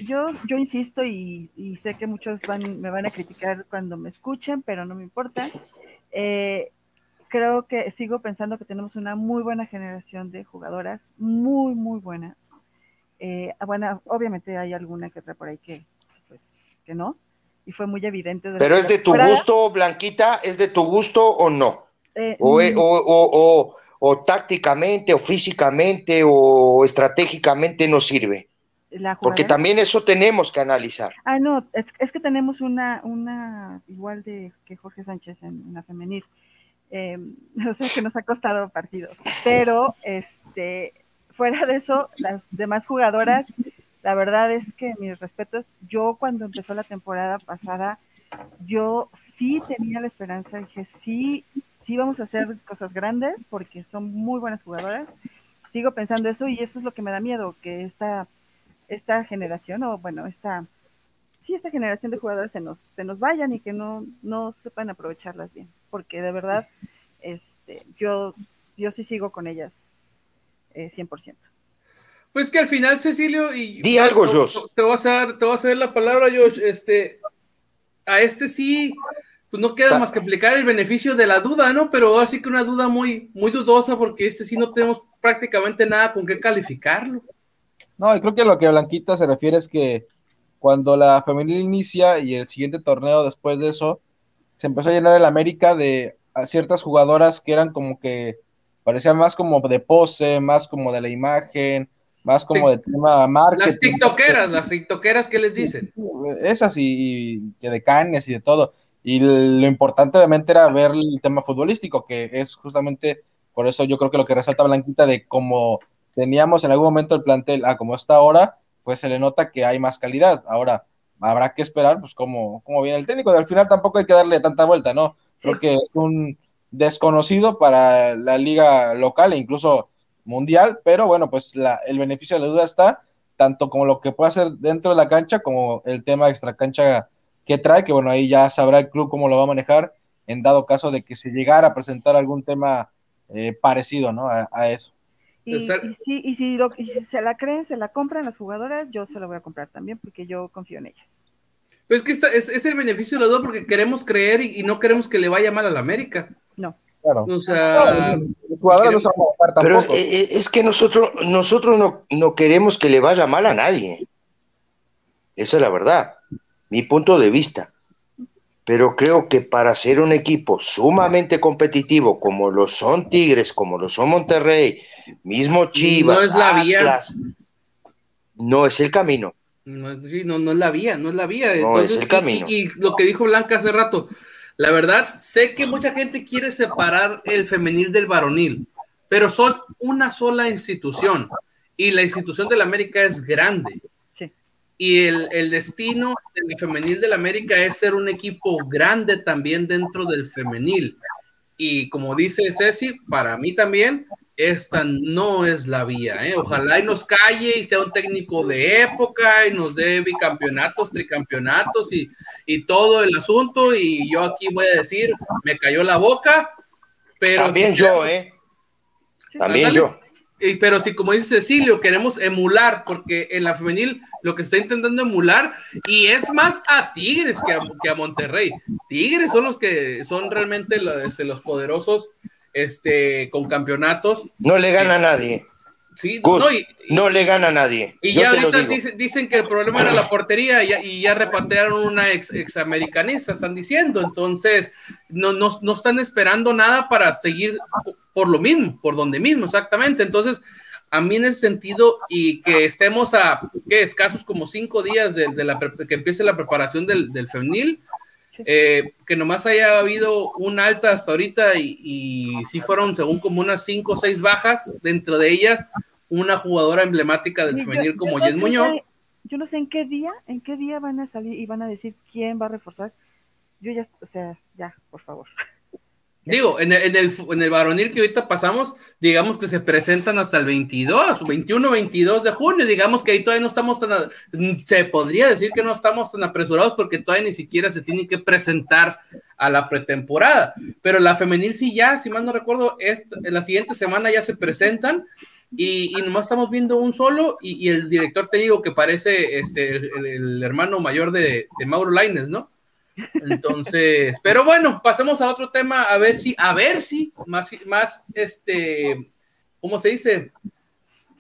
yo, yo insisto y, y sé que muchos van, me van a criticar cuando me escuchen, pero no me importa. Eh, creo que sigo pensando que tenemos una muy buena generación de jugadoras, muy, muy buenas. Eh, bueno, obviamente hay alguna que otra por ahí que, pues, que no, y fue muy evidente. ¿Pero es de tu gusto, Blanquita? ¿Es de tu gusto o no? Eh, o, eh, o, o, o, o tácticamente, o físicamente, o estratégicamente no sirve. Porque también eso tenemos que analizar. Ah, no, es, es que tenemos una, una igual de que Jorge Sánchez en, en la femenil, eh, o sea que nos ha costado partidos, pero este, fuera de eso, las demás jugadoras, la verdad es que mis respetos, yo cuando empezó la temporada pasada, yo sí tenía la esperanza, dije sí, sí vamos a hacer cosas grandes porque son muy buenas jugadoras, sigo pensando eso y eso es lo que me da miedo, que esta esta generación, o bueno, esta sí, esta generación de jugadores se nos se nos vayan y que no, no sepan aprovecharlas bien, porque de verdad este, yo, yo sí sigo con ellas eh, cien por ciento. Pues que al final, Cecilio, y di algo, Josh. Te vas a dar, te vas a dar la palabra, Josh, este, a este sí, pues no queda más que aplicar el beneficio de la duda, ¿no? Pero ahora sí que una duda muy, muy dudosa, porque este sí no tenemos prácticamente nada con qué calificarlo. No, y creo que lo que Blanquita se refiere es que cuando la femenil inicia y el siguiente torneo después de eso, se empezó a llenar el América de ciertas jugadoras que eran como que parecían más como de pose, más como de la imagen, más como de tema marketing. Las tiktokeras, las tiktokeras, ¿qué les dicen? Esas y, y de canes y de todo. Y lo importante obviamente era ver el tema futbolístico, que es justamente por eso yo creo que lo que resalta Blanquita de cómo... Teníamos en algún momento el plantel, ah, como está ahora, pues se le nota que hay más calidad. Ahora, habrá que esperar, pues, cómo, cómo viene el técnico. Y al final tampoco hay que darle tanta vuelta, ¿no? Sí. Creo que es un desconocido para la liga local e incluso mundial, pero bueno, pues la, el beneficio de la duda está, tanto como lo que puede hacer dentro de la cancha, como el tema extracancha que trae, que bueno, ahí ya sabrá el club cómo lo va a manejar, en dado caso de que se llegara a presentar algún tema eh, parecido, ¿no? A, a eso. Y, y, si, y, si lo, y si se la creen, se la compran las jugadoras, yo se la voy a comprar también porque yo confío en ellas. Pero es que esta, es, es el beneficio de la duda porque queremos creer y, y no queremos que le vaya mal a la América. No. Claro. O sea, claro, los jugadores no se van a jugar tampoco. Pero es, es que nosotros, nosotros no, no queremos que le vaya mal a nadie. Esa es la verdad, mi punto de vista. Pero creo que para ser un equipo sumamente competitivo, como lo son Tigres, como lo son Monterrey, mismo Chivas, no es la Atlas, vía. No es el camino. No, no, no es la vía, no es la vía. No Entonces, es el camino. Y, y lo que dijo Blanca hace rato, la verdad, sé que mucha gente quiere separar el femenil del varonil, pero son una sola institución, y la institución de la América es grande. Y el, el destino del femenil del América es ser un equipo grande también dentro del femenil. Y como dice Ceci, para mí también, esta no es la vía, ¿eh? Ojalá y nos calle y sea un técnico de época y nos dé bicampeonatos, tricampeonatos y, y todo el asunto. Y yo aquí voy a decir, me cayó la boca. Pero también si yo, queremos, ¿eh? También ándale, yo. Pero si, como dice Cecilio, queremos emular, porque en la femenil lo que se está intentando emular, y es más a Tigres que a, que a Monterrey. Tigres son los que son realmente los, los poderosos este, con campeonatos. No le gana eh, a nadie. Sí, Gus, no, y, y, no le gana a nadie. Y yo ya ahorita dice, dicen que el problema era la portería, y, y ya repatearon una ex, ex americanista, están diciendo. Entonces, no, no, no están esperando nada para seguir... por lo mismo, por donde mismo, exactamente. Entonces, a mí en ese sentido, y que estemos a ¿qué? escasos como cinco días de, de la que empiece la preparación del, del femenil, eh, que nomás haya habido una alta hasta ahorita, y, y sí fueron según como unas cinco o seis bajas, dentro de ellas una jugadora emblemática del sí, femenil yo, como yo Jess no sé Muñoz. Que, yo no sé en qué día, en qué día van a salir y van a decir quién va a reforzar. Yo ya, o sea, ya, por favor. Digo, en el, en, el, en el varonil que ahorita pasamos, digamos que se presentan hasta el veintidós, veintiuno, veintidós de junio, digamos que ahí todavía no estamos tan, a, se podría decir que no estamos tan apresurados porque todavía ni siquiera se tienen que presentar a la pretemporada, pero la femenil sí ya, si mal no recuerdo, esta, en la siguiente semana ya se presentan y, y nomás estamos viendo un solo y, y el director te digo que parece este, el, el hermano mayor de, de Mauro Lainez, ¿no? Entonces, pero bueno, pasemos a otro tema, a ver si, a ver si, más, más, este, ¿cómo se dice?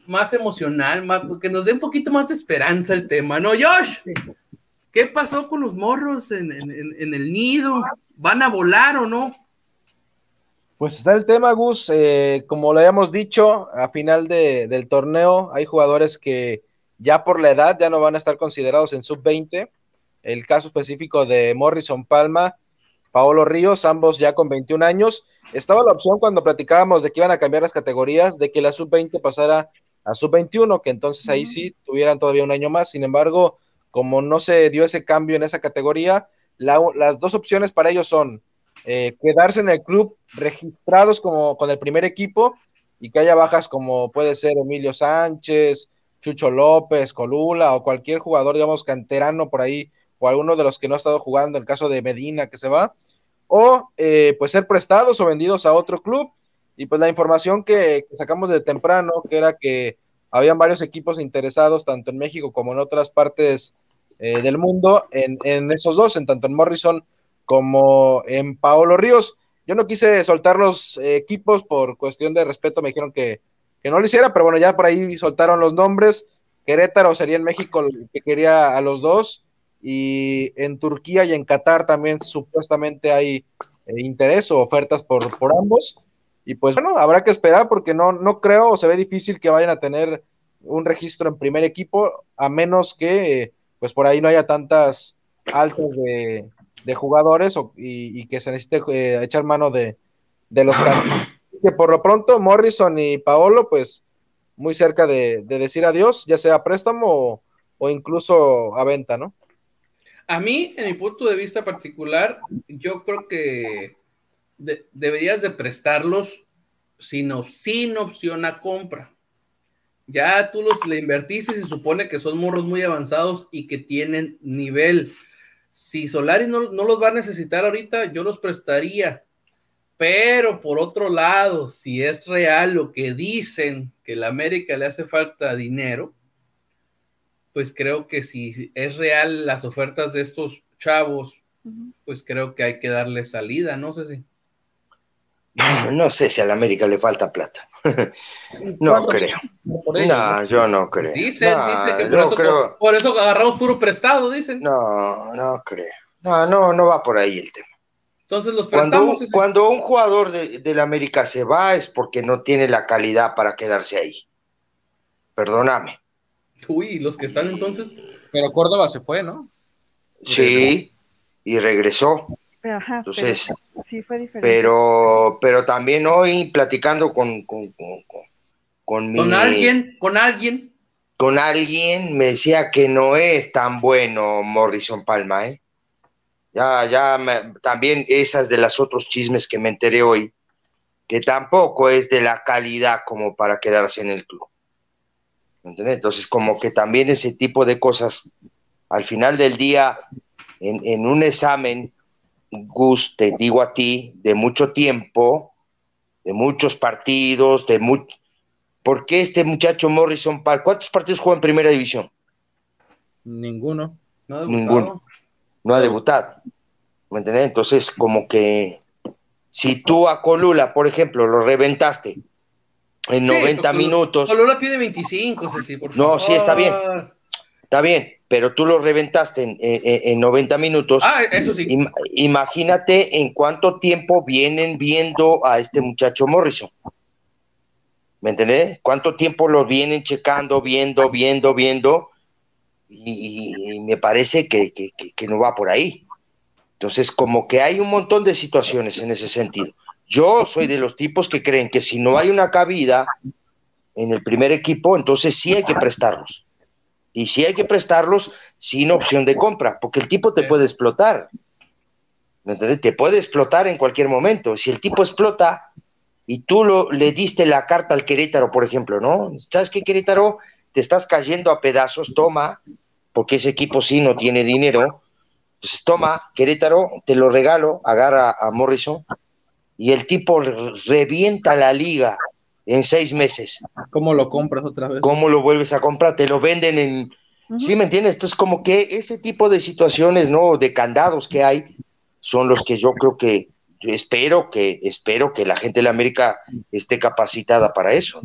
Más emocional, más, que nos dé un poquito más de esperanza el tema, ¿no, Josh? ¿Qué pasó con los morros en, en, en el nido? ¿Van a volar o no? Pues está el tema, Gus, eh, como lo habíamos dicho, a final de, del torneo hay jugadores que ya por la edad ya no van a estar considerados en sub veinte, el caso específico de Morrison Palma, Paolo Ríos, ambos ya con veintiún años, estaba la opción cuando platicábamos de que iban a cambiar las categorías, de que la sub veinte pasara a sub veintiuno, que entonces ahí sí tuvieran todavía un año más, sin embargo, como no se dio ese cambio en esa categoría, la, las dos opciones para ellos son eh, quedarse en el club registrados como con el primer equipo, y que haya bajas como puede ser Emilio Sánchez, Chucho López, Colula, o cualquier jugador, digamos, canterano por ahí, o alguno de los que no ha estado jugando, el caso de Medina que se va, o eh, pues ser prestados o vendidos a otro club, y pues la información que, que sacamos de temprano, que era que habían varios equipos interesados, tanto en México como en otras partes eh, del mundo, en, en esos dos, en tanto en Morrison como en Paolo Ríos. Yo no quise soltar los eh, equipos por cuestión de respeto, me dijeron que, que no lo hiciera, pero bueno, ya por ahí soltaron los nombres. Querétaro sería en México el que quería a los dos, y en Turquía y en Qatar también supuestamente hay eh, interés o ofertas por, por ambos, y pues bueno, habrá que esperar porque no, no creo, o se ve difícil que vayan a tener un registro en primer equipo, a menos que eh, pues por ahí no haya tantas altas de, de jugadores o, y, y que se necesite eh, echar mano de, de los cambios. Que por lo pronto Morrison y Paolo pues muy cerca de, de decir adiós, ya sea préstamo o, o incluso a venta, ¿no? A mí, en mi punto de vista particular, yo creo que de, deberías de prestarlos sin, op- sin opción a compra. Ya tú los le invertiste y se supone que son morros muy avanzados y que tienen nivel. Si Solari no, no los va a necesitar ahorita, yo los prestaría. Pero por otro lado, si es real lo que dicen, que a la América le hace falta dinero, pues creo que si es real las ofertas de estos chavos, pues creo que hay que darle salida, no sé si. No, no sé si a la América le falta plata. No creo. No, yo no creo. Dicen, no, dicen que por eso, creo... por eso agarramos puro prestado, dicen. No, no creo. No, no, no va por ahí el tema. Entonces los prestamos. Cuando, cuando un jugador de, de la América se va es porque no tiene la calidad para quedarse ahí. Perdóname. Uy, ¿y los que están entonces? Pero Córdoba se fue, ¿no? Sí, y regresó. Pero, ajá, entonces, pero, sí fue diferente. Pero, pero también hoy platicando con con, con, con, ¿Con mi, alguien, con alguien, con alguien me decía que no es tan bueno Morrison Palma, ¿eh? Ya, ya me, también esas de los otros chismes que me enteré hoy, que tampoco es de la calidad como para quedarse en el club. Entonces, como que también ese tipo de cosas, al final del día, en, en un examen, Gus, te digo a ti, de mucho tiempo, de muchos partidos, de mu- ¿por qué este muchacho Morrison Palma? ¿Cuántos partidos juega en Primera División? Ninguno. No ha debutado. Ninguno. No ha debutado. ¿Me entiendes? Entonces, como que si tú a Colula, por ejemplo, lo reventaste en sí, noventa minutos. Colula tiene veinticinco, Ceci, por favor. No, sí, está bien. Está bien, pero tú lo reventaste en, en, en noventa minutos. Ah, eso sí. Im- imagínate en cuánto tiempo vienen viendo a este muchacho Morrison. ¿Me entendés? ¿Cuánto tiempo los vienen checando, viendo, viendo, viendo? Y, y me parece que, que, que, que no va por ahí. Entonces, como que hay un montón de situaciones en ese sentido. Yo soy de los tipos que creen que si no hay una cabida en el primer equipo, entonces sí hay que prestarlos. Y sí hay que prestarlos sin opción de compra, porque el tipo te puede explotar. ¿Me entendés? Te puede explotar en cualquier momento. Si el tipo explota y tú lo, le diste la carta al Querétaro, por ejemplo, ¿no? ¿Sabes qué, Querétaro? Te estás cayendo a pedazos, toma, porque ese equipo sí no tiene dinero. Pues toma, Querétaro, te lo regalo, agarra a Morrison, y el tipo revienta la liga en seis meses. ¿Cómo lo compras otra vez? ¿Cómo lo vuelves a comprar? Te lo venden en... Uh-huh. ¿Sí me entiendes? Entonces, como que ese tipo de situaciones, ¿no? De candados que hay, son los que yo creo que, yo espero que, espero que la gente de la América esté capacitada para eso.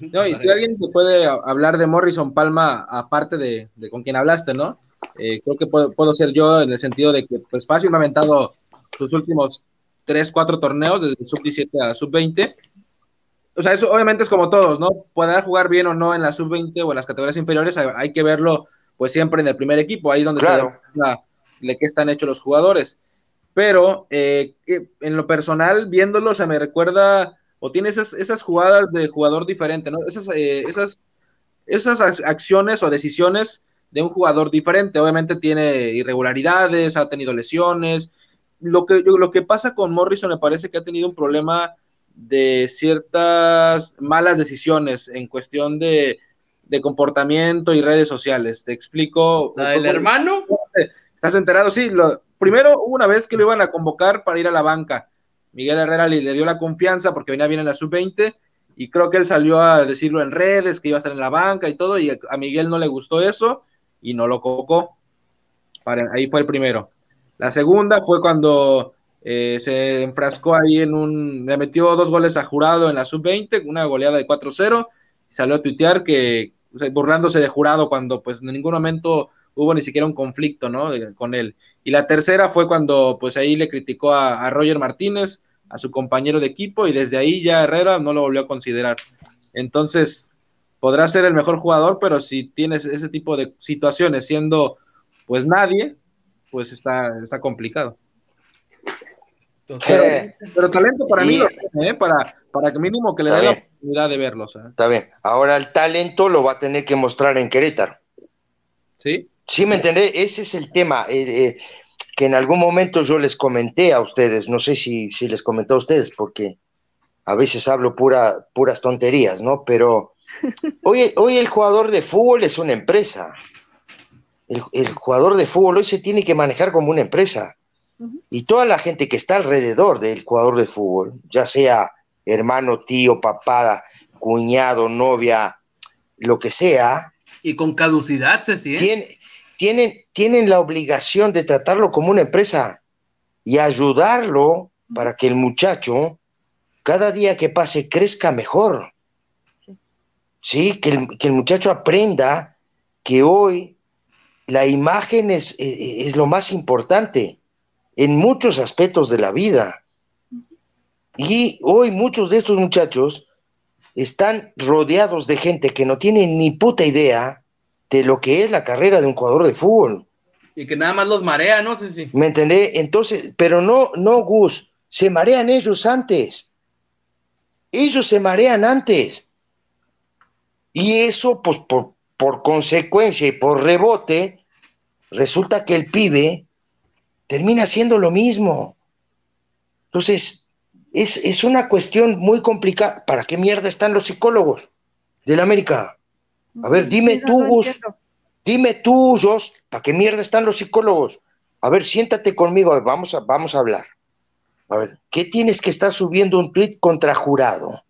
No, y si alguien te puede hablar de Morrison Palma, aparte de, de con quien hablaste, ¿no? Eh, creo que puedo, puedo ser yo, en el sentido de que, pues, fácil me ha aventado sus últimos tres, cuatro torneos, desde sub diecisiete a sub veinte. O sea, eso obviamente es como todos, ¿no? Poder jugar bien o no en la sub veinte o en las categorías inferiores, hay, hay que verlo, pues, siempre en el primer equipo, ahí donde claro. se da de qué están hechos los jugadores. Pero, eh, en lo personal, viéndolo, o sea, me recuerda... o tiene esas, esas jugadas de jugador diferente, ¿no? Esas, eh, esas, esas acciones o decisiones de un jugador diferente. Obviamente tiene irregularidades, ha tenido lesiones. Lo que, lo que pasa con Morrison, me parece que ha tenido un problema de ciertas malas decisiones en cuestión de, de comportamiento y redes sociales. Te explico. ¿La del hermano? ¿Estás enterado? Sí. Lo, primero, una vez que lo iban a convocar para ir a la banca, Miguel Herrera le, le dio la confianza porque venía bien en la sub veinte, y creo que él salió a decirlo en redes, que iba a estar en la banca y todo, y a, a Miguel no le gustó eso, y no lo convocó. Para, ahí fue el primero. La segunda fue cuando eh, se enfrascó ahí en un... le metió dos goles a Jurado en la sub veinte, una goleada de cuatro cero, y salió a tuitear que... o sea, burlándose de Jurado, cuando pues en ningún momento hubo ni siquiera un conflicto, ¿no?, de, con él. Y la tercera fue cuando pues ahí le criticó a, a Roger Martínez, a su compañero de equipo, y desde ahí ya Herrera no lo volvió a considerar. Entonces, podrá ser el mejor jugador, pero si tienes ese tipo de situaciones siendo pues nadie, pues está, está complicado. Pero, pero talento para sí. mí lo tiene, ¿eh? para, para que mínimo que le dé la oportunidad de verlo. ¿Eh? Está bien. Ahora el talento lo va a tener que mostrar en Querétaro. ¿Sí? Sí, ¿me entendés? Ese es el tema. Eh, eh, que en algún momento yo les comenté a ustedes, no sé si, si les comenté a ustedes, porque a veces hablo pura, puras tonterías, ¿no? Pero hoy, hoy el jugador de fútbol es una empresa. El, el jugador de fútbol hoy se tiene que manejar como una empresa. Y toda la gente que está alrededor del jugador de fútbol, ya sea hermano, tío, papá, cuñado, novia, lo que sea... Y con caducidad, se siente. Tiene, Tienen, tienen la obligación de tratarlo como una empresa y ayudarlo para que el muchacho cada día que pase crezca mejor. Sí, ¿sí? Que, el, que el muchacho aprenda que hoy la imagen es, es, es lo más importante en muchos aspectos de la vida. Y hoy muchos de estos muchachos están rodeados de gente que no tiene ni puta idea de lo que es la carrera de un jugador de fútbol. Y que nada más los marea, ¿no? Sí, sí. ¿Me entendés? Entonces, pero no, no, Gus, se marean ellos antes. Ellos se marean antes. Y eso, pues, por, por consecuencia y por rebote, resulta que el pibe termina haciendo lo mismo. Entonces, es, es una cuestión muy complicada. ¿Para qué mierda están los psicólogos del América? A ver, dime tú, Gus, dime tú, Josh, ¿para qué mierda están los psicólogos? A ver, siéntate conmigo, a ver, vamos, a, vamos a hablar. A ver, ¿qué tienes que estar subiendo un tuit contra Jurado?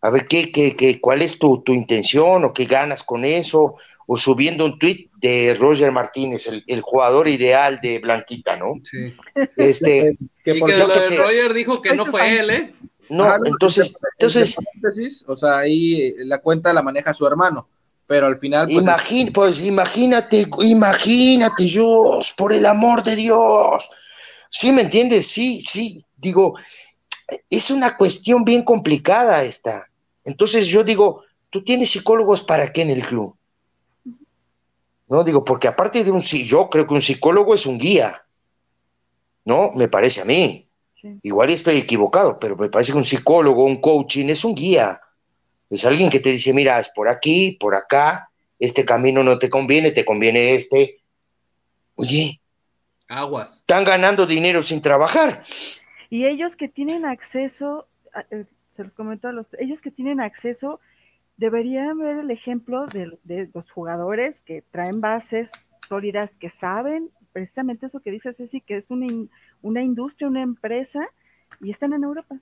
A ver, ¿qué, qué, qué, ¿cuál es tu, tu intención o qué ganas con eso? O subiendo un tuit de Roger Martínez, el, el jugador ideal de Blanquita, ¿no? Sí. Este, que y que lo que de sea. Roger dijo que no fue él, ¿eh? No, ah, no, entonces, entonces, entonces... O sea, ahí la cuenta la maneja su hermano. Pero al final... Pues, imagín, pues imagínate, imagínate, Dios, por el amor de Dios. ¿Sí me entiendes? Sí, sí. Digo, es una cuestión bien complicada esta. Entonces yo digo, ¿tú tienes psicólogos para qué en el club? No, digo, porque aparte de un... Yo creo que un psicólogo es un guía, ¿no? Me parece a mí. Sí. Igual estoy equivocado, pero me parece que un psicólogo, un coaching, es un guía. Es alguien que te dice, mira, es por aquí, por acá, este camino no te conviene, te conviene este. Oye, aguas. Están ganando dinero sin trabajar. Y ellos que tienen acceso, eh, se los comento a los, ellos que tienen acceso, deberían ver el ejemplo de, de los jugadores que traen bases sólidas, que saben precisamente eso que dice Ceci, que es una, in, una industria, una empresa, y están en Europa.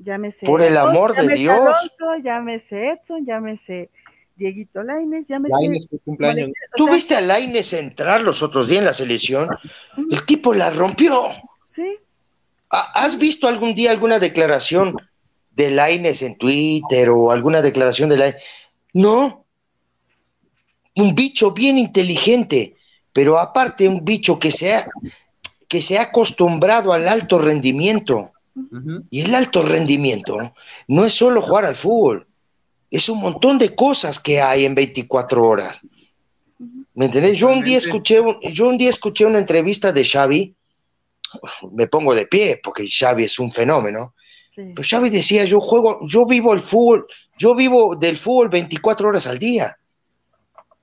Llámese... Por el amor de Dios. Alonso, llámese Edson, llámese Dieguito Lainez, llámese... Lainez, tu cumpleaños. ¿Tú sea... viste a Lainez entrar los otros días en la selección? Uh-huh. El tipo la rompió. Sí. ¿Has visto algún día alguna declaración de Lainez en Twitter o alguna declaración de Lainez? No. Un bicho bien inteligente, pero aparte un bicho que se ha, que se ha acostumbrado al alto rendimiento. Uh-huh. Y el alto rendimiento no es solo jugar al fútbol, es un montón de cosas que hay en veinticuatro horas. Uh-huh. ¿Me entendés? Yo un día escuché, yo un día escuché una entrevista de Xavi, me pongo de pie porque Xavi es un fenómeno. Sí. Pero Xavi decía, yo juego, yo vivo el fútbol, yo vivo del fútbol veinticuatro horas al día.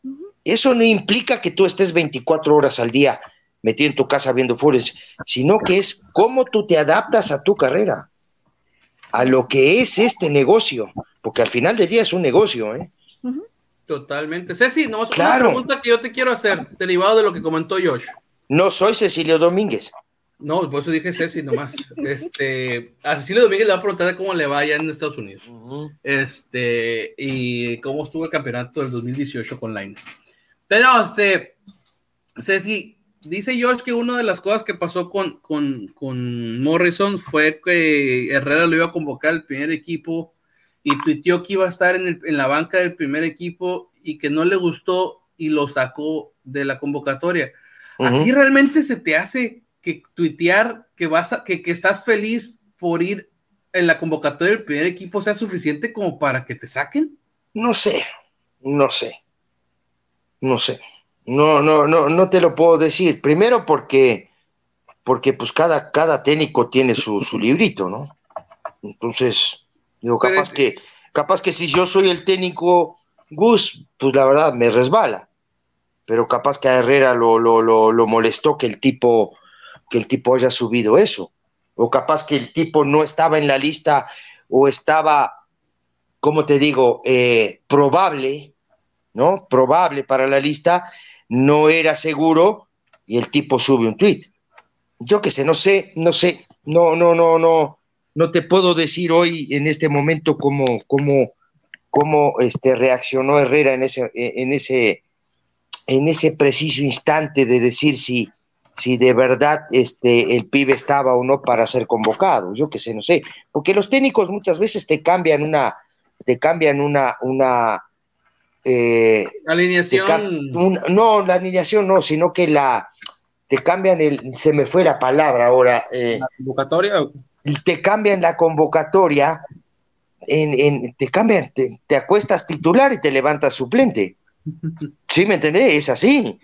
Uh-huh. Eso no implica que tú estés veinticuatro horas al día metido en tu casa viendo fútbol, sino que es cómo tú te adaptas a tu carrera, a lo que es este negocio, porque al final del día es un negocio, ¿eh? Uh-huh. Totalmente. Ceci, nomás claro. Una pregunta que yo te quiero hacer, derivado de lo que comentó Josh. No soy Cecilio Domínguez. No, por eso dije Ceci nomás. Este, a Cecilio Domínguez le va a preguntar cómo le va allá en Estados Unidos. Uh-huh. Este, y cómo estuvo el campeonato del dos mil dieciocho con Lainez. Pero, este, Ceci, dice Josh que una de las cosas que pasó con, con, con Morrison fue que Herrera lo iba a convocar al primer equipo y tuiteó que iba a estar en, el, en la banca del primer equipo y que no le gustó y lo sacó de la convocatoria. Uh-huh. ¿A ti realmente se te hace que tuitear que, vas a, que, que estás feliz por ir en la convocatoria del primer equipo sea suficiente como para que te saquen? No sé, no sé, no sé. No, no, no, no te lo puedo decir. Primero porque, porque pues cada, cada técnico tiene su, su librito, ¿no? Entonces, digo, capaz que, capaz que si yo soy el técnico Gus, pues la verdad me resbala. Pero capaz que a Herrera lo, lo, lo, lo molestó que el tipo, que el tipo haya subido eso. O capaz que el tipo no estaba en la lista o estaba, ¿cómo te digo? Eh, probable, ¿no? Probable para la lista. No era seguro y el tipo sube un tuit. Yo qué sé, no sé, no sé, no, no, no, no, no te puedo decir hoy en este momento cómo, cómo, cómo este reaccionó Herrera en ese, en ese, en ese preciso instante de decir si, si de verdad este el pibe estaba o no para ser convocado. Yo qué sé, no sé, porque los técnicos muchas veces te cambian una, te cambian una, una Eh, alineación un, no, la alineación no, sino que la te cambian el, se me fue la palabra ahora, eh, ¿la convocatoria? Te cambian la convocatoria en, en, te cambian te, te acuestas titular y te levantas suplente. ¿Sí me entendés? Es así,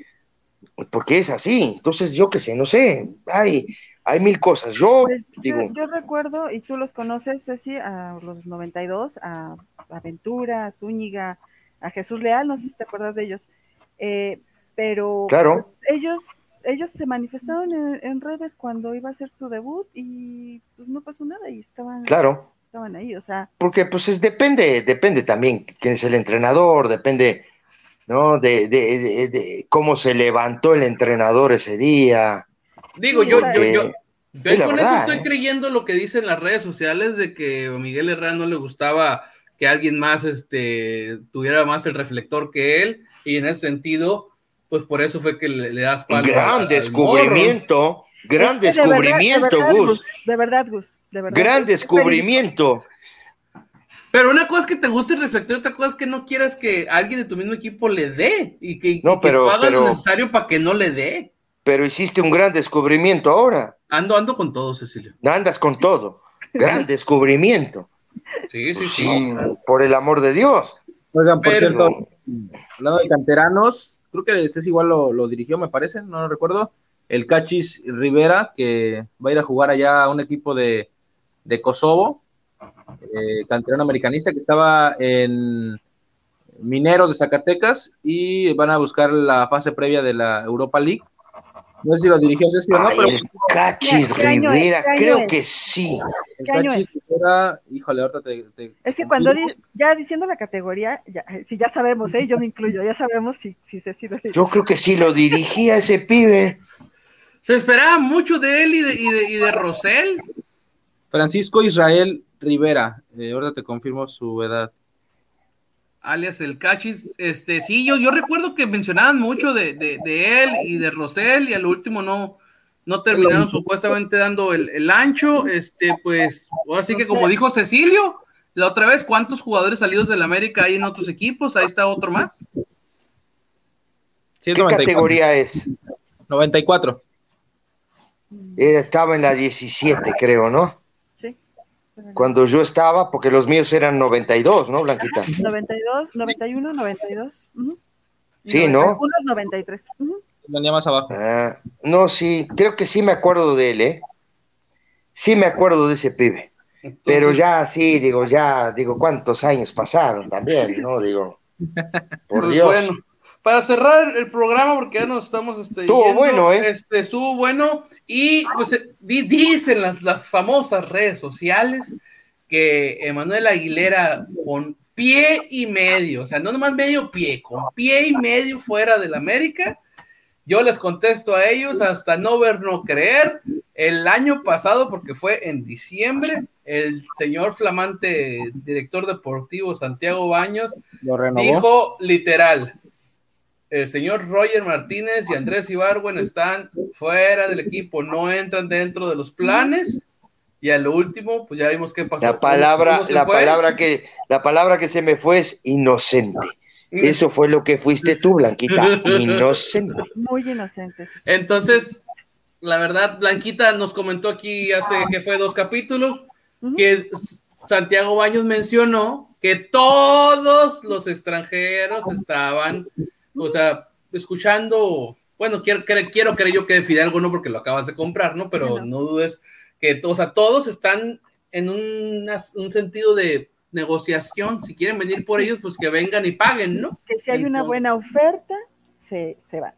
porque es así. Entonces yo qué sé, no sé, hay, hay mil cosas. Yo, pues, digo, yo, yo recuerdo, y tú los conoces, Ceci, a los noventa y dos, a Ventura, a Zúñiga, a Jesús Leal, no sé si te acuerdas de ellos, eh, pero claro. Pues, ellos ellos se manifestaron en, en redes cuando iba a hacer su debut y pues, no pasó nada y estaban, claro. estaban ahí, o sea. Porque pues es, depende, depende también quién es el entrenador, depende, ¿no? De, de, de, de cómo se levantó el entrenador ese día. Digo, yo, yo, yo, yo, yo con verdad, eso estoy eh. creyendo lo que dicen las redes sociales de que a Miguel Herrera no le gustaba que alguien más este, tuviera más el reflector que él, y en ese sentido, pues por eso fue que le, le das palma. Gran descubrimiento, gran es que descubrimiento, de verdad, Gus. De verdad, Gus, de verdad. Gran descubrimiento. Pero una cosa es que te guste el reflector, otra cosa es que no quieras que alguien de tu mismo equipo le dé, y que, no, y pero, que tú hagas pero, lo necesario para que no le dé. Pero hiciste un gran descubrimiento ahora. Ando, ando con todo, Cecilio. Andas con todo. Gran descubrimiento. Sí, sí, sí. sí. Por el amor de Dios. Oigan, por Pero... cierto, hablando de canteranos, creo que Ceci igual lo, lo dirigió, me parece, no lo recuerdo. El Cachis Rivera, que va a ir a jugar allá a un equipo de, de Kosovo, eh, canterano americanista, que estaba en Mineros de Zacatecas, y van a buscar la fase previa de la Europa League. No sé si lo dirigió Ceci o no, pero... El Cachis Rivera, creo que sí. El Cachis Rivera, híjole, ahorita te... te es que cuando, di, ya diciendo la categoría, ya, si ya sabemos, ¿eh? Yo me incluyo, ya sabemos si, si Ceci lo dirigió. Yo creo que sí lo dirigía ese pibe. Se esperaba mucho de él y de, y de, y de Rosel. Francisco Israel Rivera, eh, ahorita te confirmo su edad. Alias el Cachis, este, sí, yo, yo recuerdo que mencionaban mucho de, de, de él y de Rosel, y al último no, no terminaron supuestamente dando el, el ancho, este, pues, ahora sí que como dijo Cecilio, la otra vez, ¿cuántos jugadores salidos del América hay en otros equipos? Ahí está otro más. ¿Qué categoría es? noventa y cuatro. Él estaba en la diecisiete, creo, ¿no? Cuando yo estaba, porque los míos eran noventa y dos, ¿no, Blanquita? Ajá, noventa y dos, noventa y uno, noventa y dos. Uh-huh. Sí, noventa y uno, ¿no? noventa y tres. Uh-huh. Venía más abajo. Ah, no, sí, creo que sí me acuerdo de él, ¿eh? Sí me acuerdo de ese pibe. Entonces, pero ya, sí, digo, ya, digo, ¿cuántos años pasaron también, no? Digo, por Dios. Bueno, para cerrar el programa, porque ya nos estamos... Este, estuvo yendo, bueno, ¿eh? Este, estuvo bueno... Y pues di, dicen las, las famosas redes sociales que Emanuel Aguilera con pie y medio, o sea, no nomás medio pie, con pie y medio fuera del América. Yo les contesto a ellos hasta no ver, no creer. El año pasado, porque fue en diciembre, el señor flamante director deportivo Santiago Baños ¿lo renovó? Dijo literal... El señor Roger Martínez y Andrés Ibargüen están fuera del equipo, no entran dentro de los planes, y al último, pues ya vimos qué pasó. La palabra, la palabra que, la palabra que se me fue es inocente. Eso fue lo que fuiste tú, Blanquita, inocente. Muy inocente. Sí. Entonces, la verdad, Blanquita nos comentó aquí hace que fue dos capítulos, uh-huh. que Santiago Baños mencionó que todos los extranjeros estaban... O sea, escuchando, bueno, quiero, quiero creer yo que Fidalgo no, porque lo acabas de comprar, ¿no? Pero no, no dudes que, o sea, todos están en una, un sentido de negociación. Si quieren venir por ellos, pues que vengan y paguen, ¿no? Que si hay Entonces, una buena oferta, se, se van.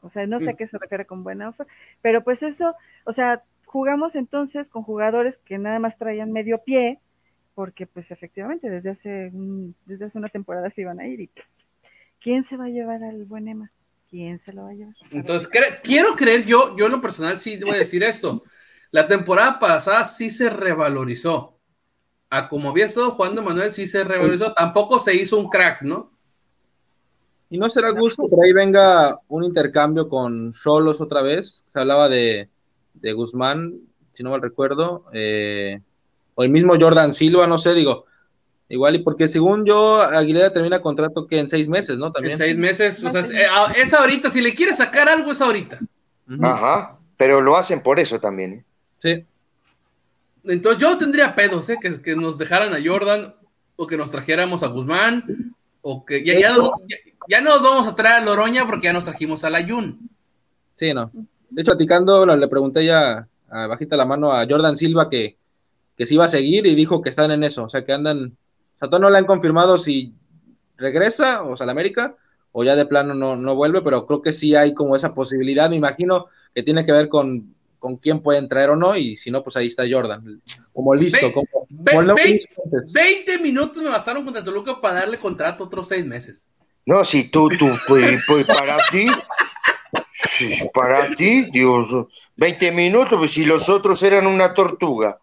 O sea, no sé a qué se refiere con buena oferta, pero pues eso, o sea, jugamos entonces con jugadores que nada más traían medio pie, porque pues efectivamente desde hace, desde hace una temporada se iban a ir y pues... ¿Quién se va a llevar al buen Ema? ¿Quién se lo va a llevar? Entonces, cre- quiero creer yo, yo en lo personal sí voy a decir esto. La temporada pasada sí se revalorizó. A como había estado jugando Manuel, sí se revalorizó. Tampoco se hizo un crack, ¿no? Y no será gusto, por ahí venga un intercambio con Xolos otra vez. Se hablaba de, de Guzmán, si no mal recuerdo. Eh, o el mismo Jordan Silva, no sé, digo... Igual, y porque según yo, Aguilera termina contrato que en seis meses, ¿no? También. En seis meses, o sea, es ahorita, si le quiere sacar algo es ahorita. Ajá, pero lo hacen por eso también. Sí. Entonces yo tendría pedos, ¿eh? Que, que nos dejaran a Jordan, o que nos trajéramos a Guzmán, o que ya, ya, nos, ya, ya nos vamos a traer a Loroña porque ya nos trajimos a la Jun. Sí, no. De hecho, platicando, bueno, le pregunté ya a bajita la mano a Jordan Silva que, que se iba a seguir y dijo que están en eso, o sea, que andan... O sea, todavía no le han confirmado si regresa, o sea, a la América, o ya de plano no, no vuelve, pero creo que sí hay como esa posibilidad, me imagino que tiene que ver con, con quién pueden traer o no, y si no, pues ahí está Jordan, como listo. Ve, como, ve, como veinte, veinte minutos me bastaron contra Toluca para darle contrato otros seis meses. No, si tú, tú, pues, pues para ti, si para ti, Dios, veinte minutos, pues si los otros eran una tortuga.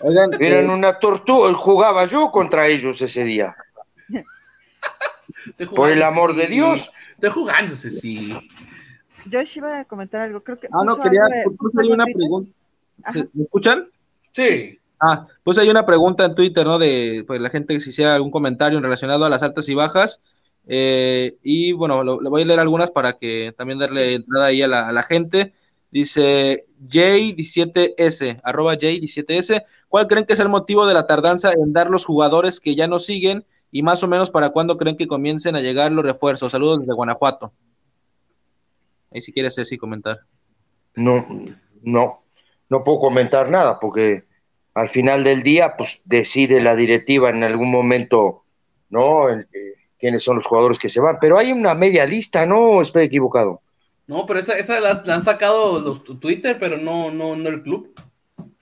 Oigan, eran eh, una tortuga, jugaba yo contra ellos ese día. Por el amor sí, de Dios. Estoy jugándose, sí. Yo iba a comentar algo, creo que... Ah, no, quería... Hay una pregunta. ¿Me escuchan? Sí. Ah, pues hay una pregunta en Twitter, ¿no? De pues, la gente que se hiciera algún comentario relacionado a las altas y bajas. Eh, y bueno, le voy a leer algunas para que también darle entrada ahí a la, a la gente. Dice J diecisiete S, arroba J diecisiete S. ¿Cuál creen que es el motivo de la tardanza en dar los jugadores que ya no siguen? Y más o menos, ¿para cuándo creen que comiencen a llegar los refuerzos? Saludos desde Guanajuato. Ahí si quieres, Ceci, comentar. No, no, no puedo comentar nada, porque al final del día, pues, decide la directiva en algún momento, ¿no?, el, eh, quiénes son los jugadores que se van. Pero hay una media lista, ¿no? Estoy equivocado. No, pero esa, esa la, la han sacado los Twitter, pero no, no, no el club.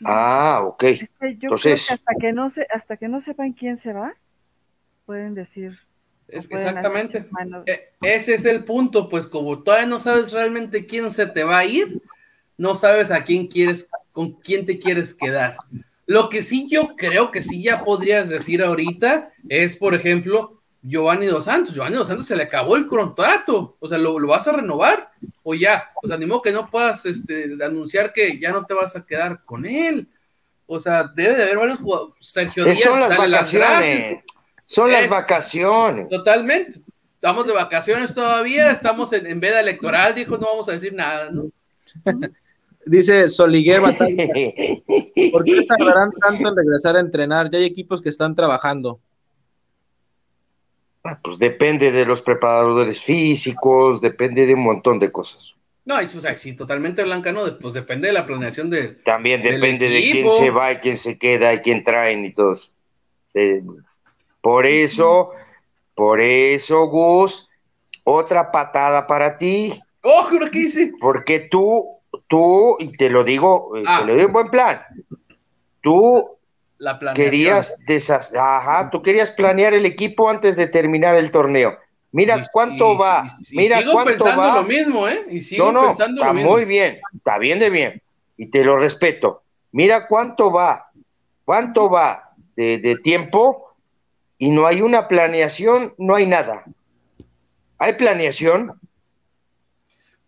Ah, ok. Es que yo Entonces... creo que hasta que no se, hasta que no sepan quién se va, pueden decir. Es, pueden exactamente. E- ese es el punto, pues como todavía no sabes realmente quién se te va a ir, no sabes a quién quieres, con quién te quieres quedar. Lo que sí yo creo que sí ya podrías decir ahorita es, por ejemplo, Giovanni Dos Santos. Giovanni Dos Santos se le acabó el contrato, o sea, ¿lo, lo vas a renovar o ya? O sea, ni modo que no puedas este, anunciar que ya no te vas a quedar con él. O sea, debe de haber varios jugadores. Sergio Díaz, son las vacaciones. Son eh, las vacaciones. Totalmente. Estamos de vacaciones todavía, estamos en, en veda electoral, dijo, no vamos a decir nada, ¿no? Dice Soliguer Batalla, ¿por qué tardarán tanto en regresar a entrenar? Ya hay equipos que están trabajando. Pues depende de los preparadores físicos, depende de un montón de cosas. No, es, o sea, sí, totalmente Blanca, no, pues depende de la planeación de. También depende de quién se va y quién se queda y quién traen y todo eso. Eh, por eso, por eso, Gus, otra patada para ti. ¡Oh, juro que hice! Porque tú, tú, y te lo digo, ah. te lo digo en buen plan, tú. La querías desas- Ajá, tú querías planear el equipo antes de terminar el torneo. Mira y, cuánto y, va. Y, y, Mira y sigo cuánto pensando va. Lo mismo, ¿eh? Y sigo no, no, pensando está lo mismo. Muy bien, está bien de bien. Y te lo respeto. Mira cuánto va, cuánto va de, de tiempo y no hay una planeación, no hay nada. ¿Hay planeación?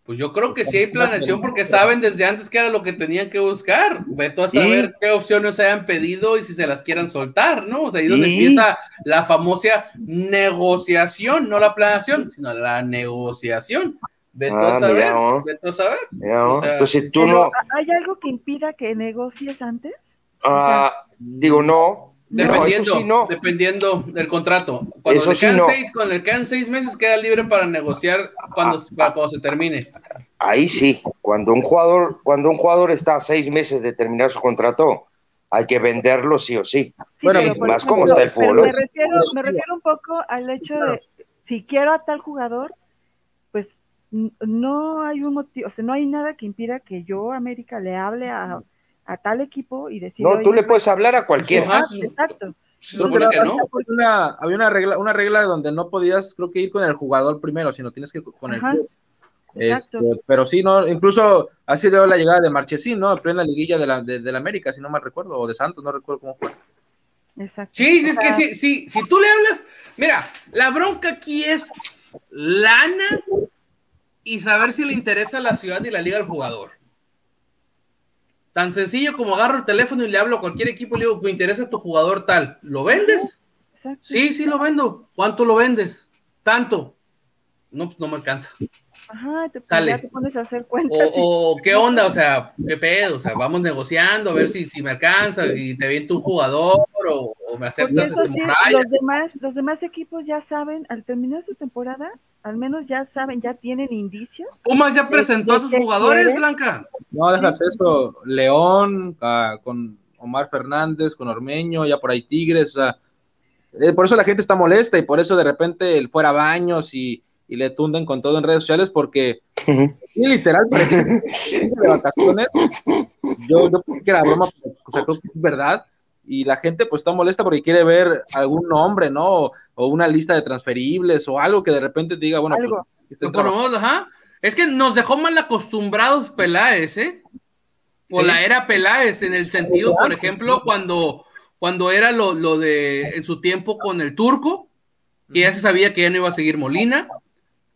Pues yo creo que sí hay planeación porque saben desde antes que era lo que tenían que buscar. Vete a saber ¿Y? qué opciones hayan pedido y si se las quieran soltar, ¿no? O sea, ahí es donde ¿Y? empieza la famosa negociación, no la planeación, sino la negociación. Vete ah, a saber, mira, oh. vete a saber. Mira, oh. o sea, Entonces tú no... ¿Hay algo que impida que negocies antes? Ah, o sea, digo, no. Dependiendo, no, sí no. dependiendo del contrato. Cuando le, sí quedan no. seis, cuando le quedan seis meses, queda libre para negociar cuando, para cuando se termine. Ahí sí, cuando un jugador, cuando un jugador está a seis meses de terminar su contrato, hay que venderlo sí o sí. sí bueno, pero más ejemplo, como está el fútbol. Me refiero, me refiero un poco al hecho de si quiero a tal jugador, pues no hay un motivo, o sea, no hay nada que impida que yo, América, le hable a. a tal equipo y decir... No, tú le puedes hablar a cualquiera. Exacto. Creo que no. Una, había una regla, una regla donde no podías, creo que ir con el jugador primero, sino tienes que ir con Ajá. el club. Exacto. Este, pero sí, no, incluso ha sido la llegada de Marchesín, ¿no? En plena liguilla de la, de, de la América, si no mal recuerdo, o de Santos, no recuerdo cómo fue. Exacto. Sí, es que sí, sí, si tú le hablas... Mira, la bronca aquí es lana y saber si le interesa la ciudad y la liga al jugador. Tan sencillo como agarro el teléfono y le hablo a cualquier equipo y le digo, me interesa tu jugador tal, ¿lo vendes? Exacto. Sí, sí lo vendo. ¿Cuánto lo vendes? Tanto. No, pues no me alcanza. Ajá, te, ya te pones a hacer cuentas. O, y... o qué onda, o sea, qué pedo, o sea, vamos negociando a ver si, si me alcanza y te viene tu jugador o, o me aceptas. Eso sí, los demás, los demás equipos ya saben, al terminar su temporada, al menos ya saben, ya tienen indicios. Pumas ya presentó a sus jugadores, quiere. Blanca. No, déjate eso, León, ah, con Omar Fernández, con Ormeño, ya por ahí Tigres, o sea, eh, por eso la gente está molesta y por eso de repente el fuera Baños y, y le tundan con todo en redes sociales porque uh-huh. literal parece que de vacaciones, yo, yo creo que era broma, o sea, creo que es verdad. Y la gente pues está molesta porque quiere ver algún nombre, ¿no? O, o una lista de transferibles o algo que de repente te diga, bueno, ¿Algo? Pues, no ponemos, ajá. Es que nos dejó mal acostumbrados Peláez, ¿eh? Por sí. la era Peláez, en el sentido, por ejemplo, cuando, cuando era lo, lo de en su tiempo con el Turco, que ya se sabía que ya no iba a seguir Molina,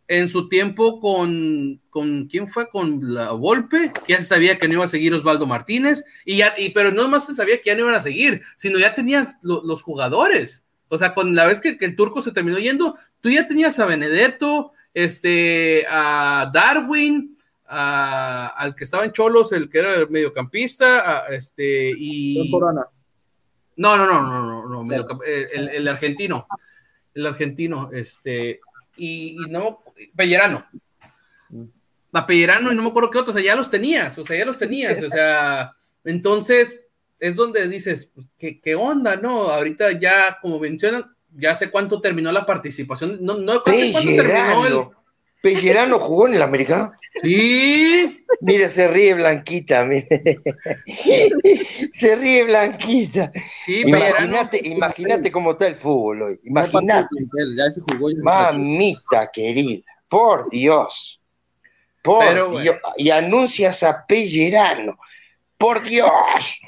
en su tiempo con, con ¿quién fue? Con la Volpe, que ya se sabía que no iba a seguir Osvaldo Martínez, y ya, y, pero no más se sabía que ya no iban a seguir, sino ya tenías lo, los jugadores, o sea, con la vez que, que el Turco se terminó yendo, tú ya tenías a Benedetto, este, a Darwin, a, al que estaba en Cholos, el que era el mediocampista, a, este, y... Corona. No, no, no, no, no, no medio, el, el argentino, el argentino, este, y, y no, Pellerano, a Pellerano y no me acuerdo qué otros, o sea, ya los tenías, o sea, ya los tenías, o sea, entonces es donde dices, ¿qué, qué onda, no? Ahorita ya, como mencionan, ya sé cuánto terminó la participación, no, no sé cuánto terminó el... Pellerano jugó en el América. Sí. Mira, se ríe Blanquita. Mire. Se ríe Blanquita. Sí, imagínate, Pellerano. Imagínate cómo está el fútbol hoy. Imagínate. No, mamita querida, por Dios. Por Pero, Dios. Bueno. Y anuncias a Pellerano. Por Dios.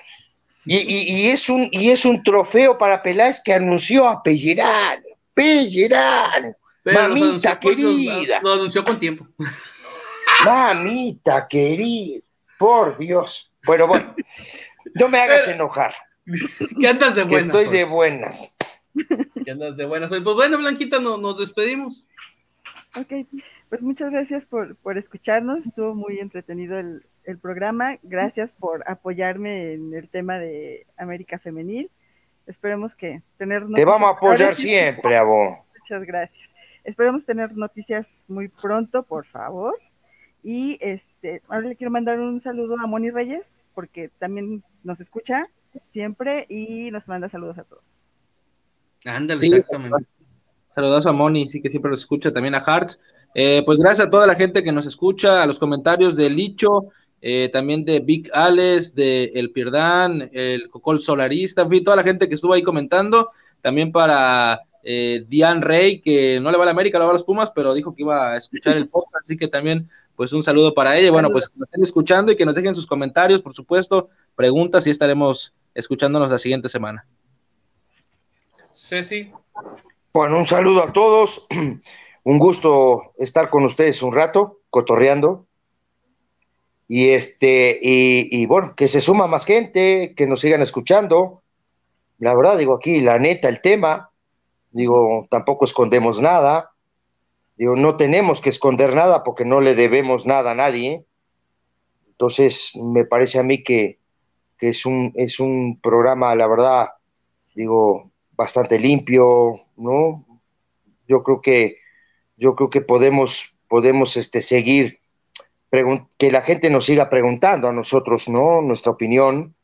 Y, y, y, es un, y es un trofeo para Peláez que anunció a Pellerano. Pellerano. Pero mamita querida. Lo anunció con tiempo. Mamita querida. Por Dios. Bueno, bueno. No me hagas Pero, enojar. Que andas de buenas. Que estoy hoy. de buenas. Que andas de buenas hoy. Pues bueno, Blanquita, no, nos despedimos. Ok. Pues muchas gracias por, por escucharnos. Estuvo muy entretenido el, el programa. Gracias por apoyarme en el tema de América Femenil. Esperemos que tenernos. Te vamos a apoyar sí. siempre, a vos. Muchas gracias. Esperamos tener noticias muy pronto, por favor. Y este, ahora le quiero mandar un saludo a Moni Reyes, porque también nos escucha siempre y nos manda saludos a todos. Ándale, sí, exactamente. Saludos a Moni, sí que siempre nos escucha, también a Hearts. Eh, pues gracias a toda la gente que nos escucha, a los comentarios de Licho, eh, también de Big Alex, de El Pierdán, el Cocol Solarista, en fin, toda la gente que estuvo ahí comentando, también para... Eh, Diane Rey, que no le va a la América, le va a los Pumas, pero dijo que iba a escuchar el podcast, así que también, pues un saludo para ella. Bueno, pues que nos estén escuchando y que nos dejen sus comentarios, por supuesto, preguntas, y estaremos escuchándonos la siguiente semana. Ceci. Bueno, un saludo a todos, un gusto estar con ustedes un rato, cotorreando, y este, y, y bueno, que se suma más gente, que nos sigan escuchando, la verdad, digo aquí, la neta, el tema, digo, tampoco escondemos nada, digo, no tenemos que esconder nada porque no le debemos nada a nadie, entonces me parece a mí que, que es un, es un programa, la verdad, digo, bastante limpio, ¿no? Yo creo que, yo creo que podemos, podemos este, seguir, pregun- que la gente nos siga preguntando a nosotros, ¿no? Nuestra opinión,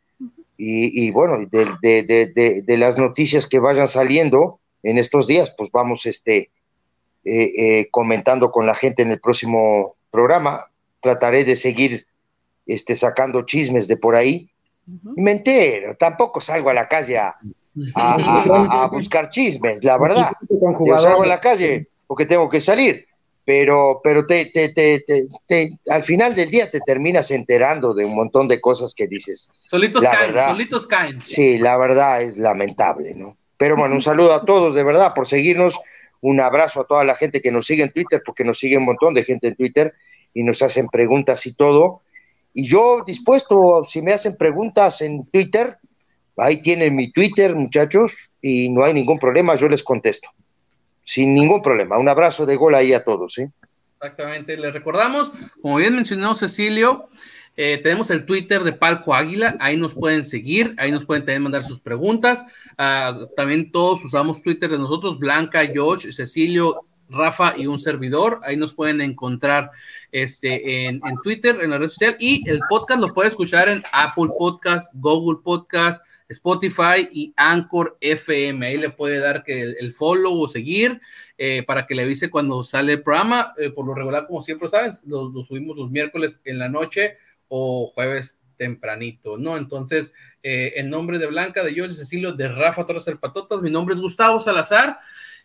y, y bueno, de, de, de, de, de las noticias que vayan saliendo, en estos días, pues vamos este, eh, eh, comentando con la gente en el próximo programa. Trataré de seguir este, sacando chismes de por ahí. Uh-huh. Me entero, tampoco salgo a la calle a, a, a, a buscar chismes, la verdad. Yo salgo a la calle porque tengo que salir, pero, pero te, te, te, te, te, al final del día te terminas enterando de un montón de cosas que dices. Solitos la caen, verdad, solitos caen. Sí, la verdad es lamentable, ¿no? Pero bueno, un saludo a todos, de verdad, por seguirnos. Un abrazo a toda la gente que nos sigue en Twitter, porque nos sigue un montón de gente en Twitter y nos hacen preguntas y todo. Y yo dispuesto, si me hacen preguntas en Twitter, ahí tienen mi Twitter, muchachos, y no hay ningún problema, yo les contesto. Sin ningún problema. Un abrazo de gol ahí a todos, ¿eh? Exactamente. Les recordamos, como bien mencionó Cecilio, Eh, tenemos el Twitter de Palco Águila, ahí nos pueden seguir, ahí nos pueden también mandar sus preguntas. Uh, también todos usamos Twitter de nosotros, Blanca, George, Cecilio, Rafa y un servidor, ahí nos pueden encontrar este, en, en Twitter, en la red social, y el podcast lo puede escuchar en Apple Podcast, Google Podcast, Spotify y Anchor F M, ahí le puede dar que el, el follow o seguir eh, para que le avise cuando sale el programa. Eh, por lo regular, como siempre sabes, lo, lo subimos los miércoles en la noche o jueves tempranito, ¿no? Entonces, eh, en nombre de Blanca, de George, Cecilio, de Rafa Torres el Patotas, mi nombre es Gustavo Salazar,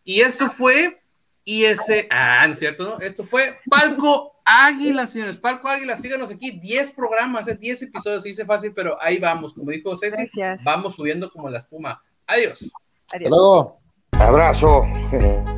y esto fue I S... Ah, ¿no es cierto, no? Esto fue Palco Águila, señores, Palco Águila, síganos aquí, diez programas, eh, diez episodios, se dice fácil, pero ahí vamos, como dijo Ceci, gracias. Vamos subiendo como la espuma. Adiós. Adiós. Hasta luego. Abrazo.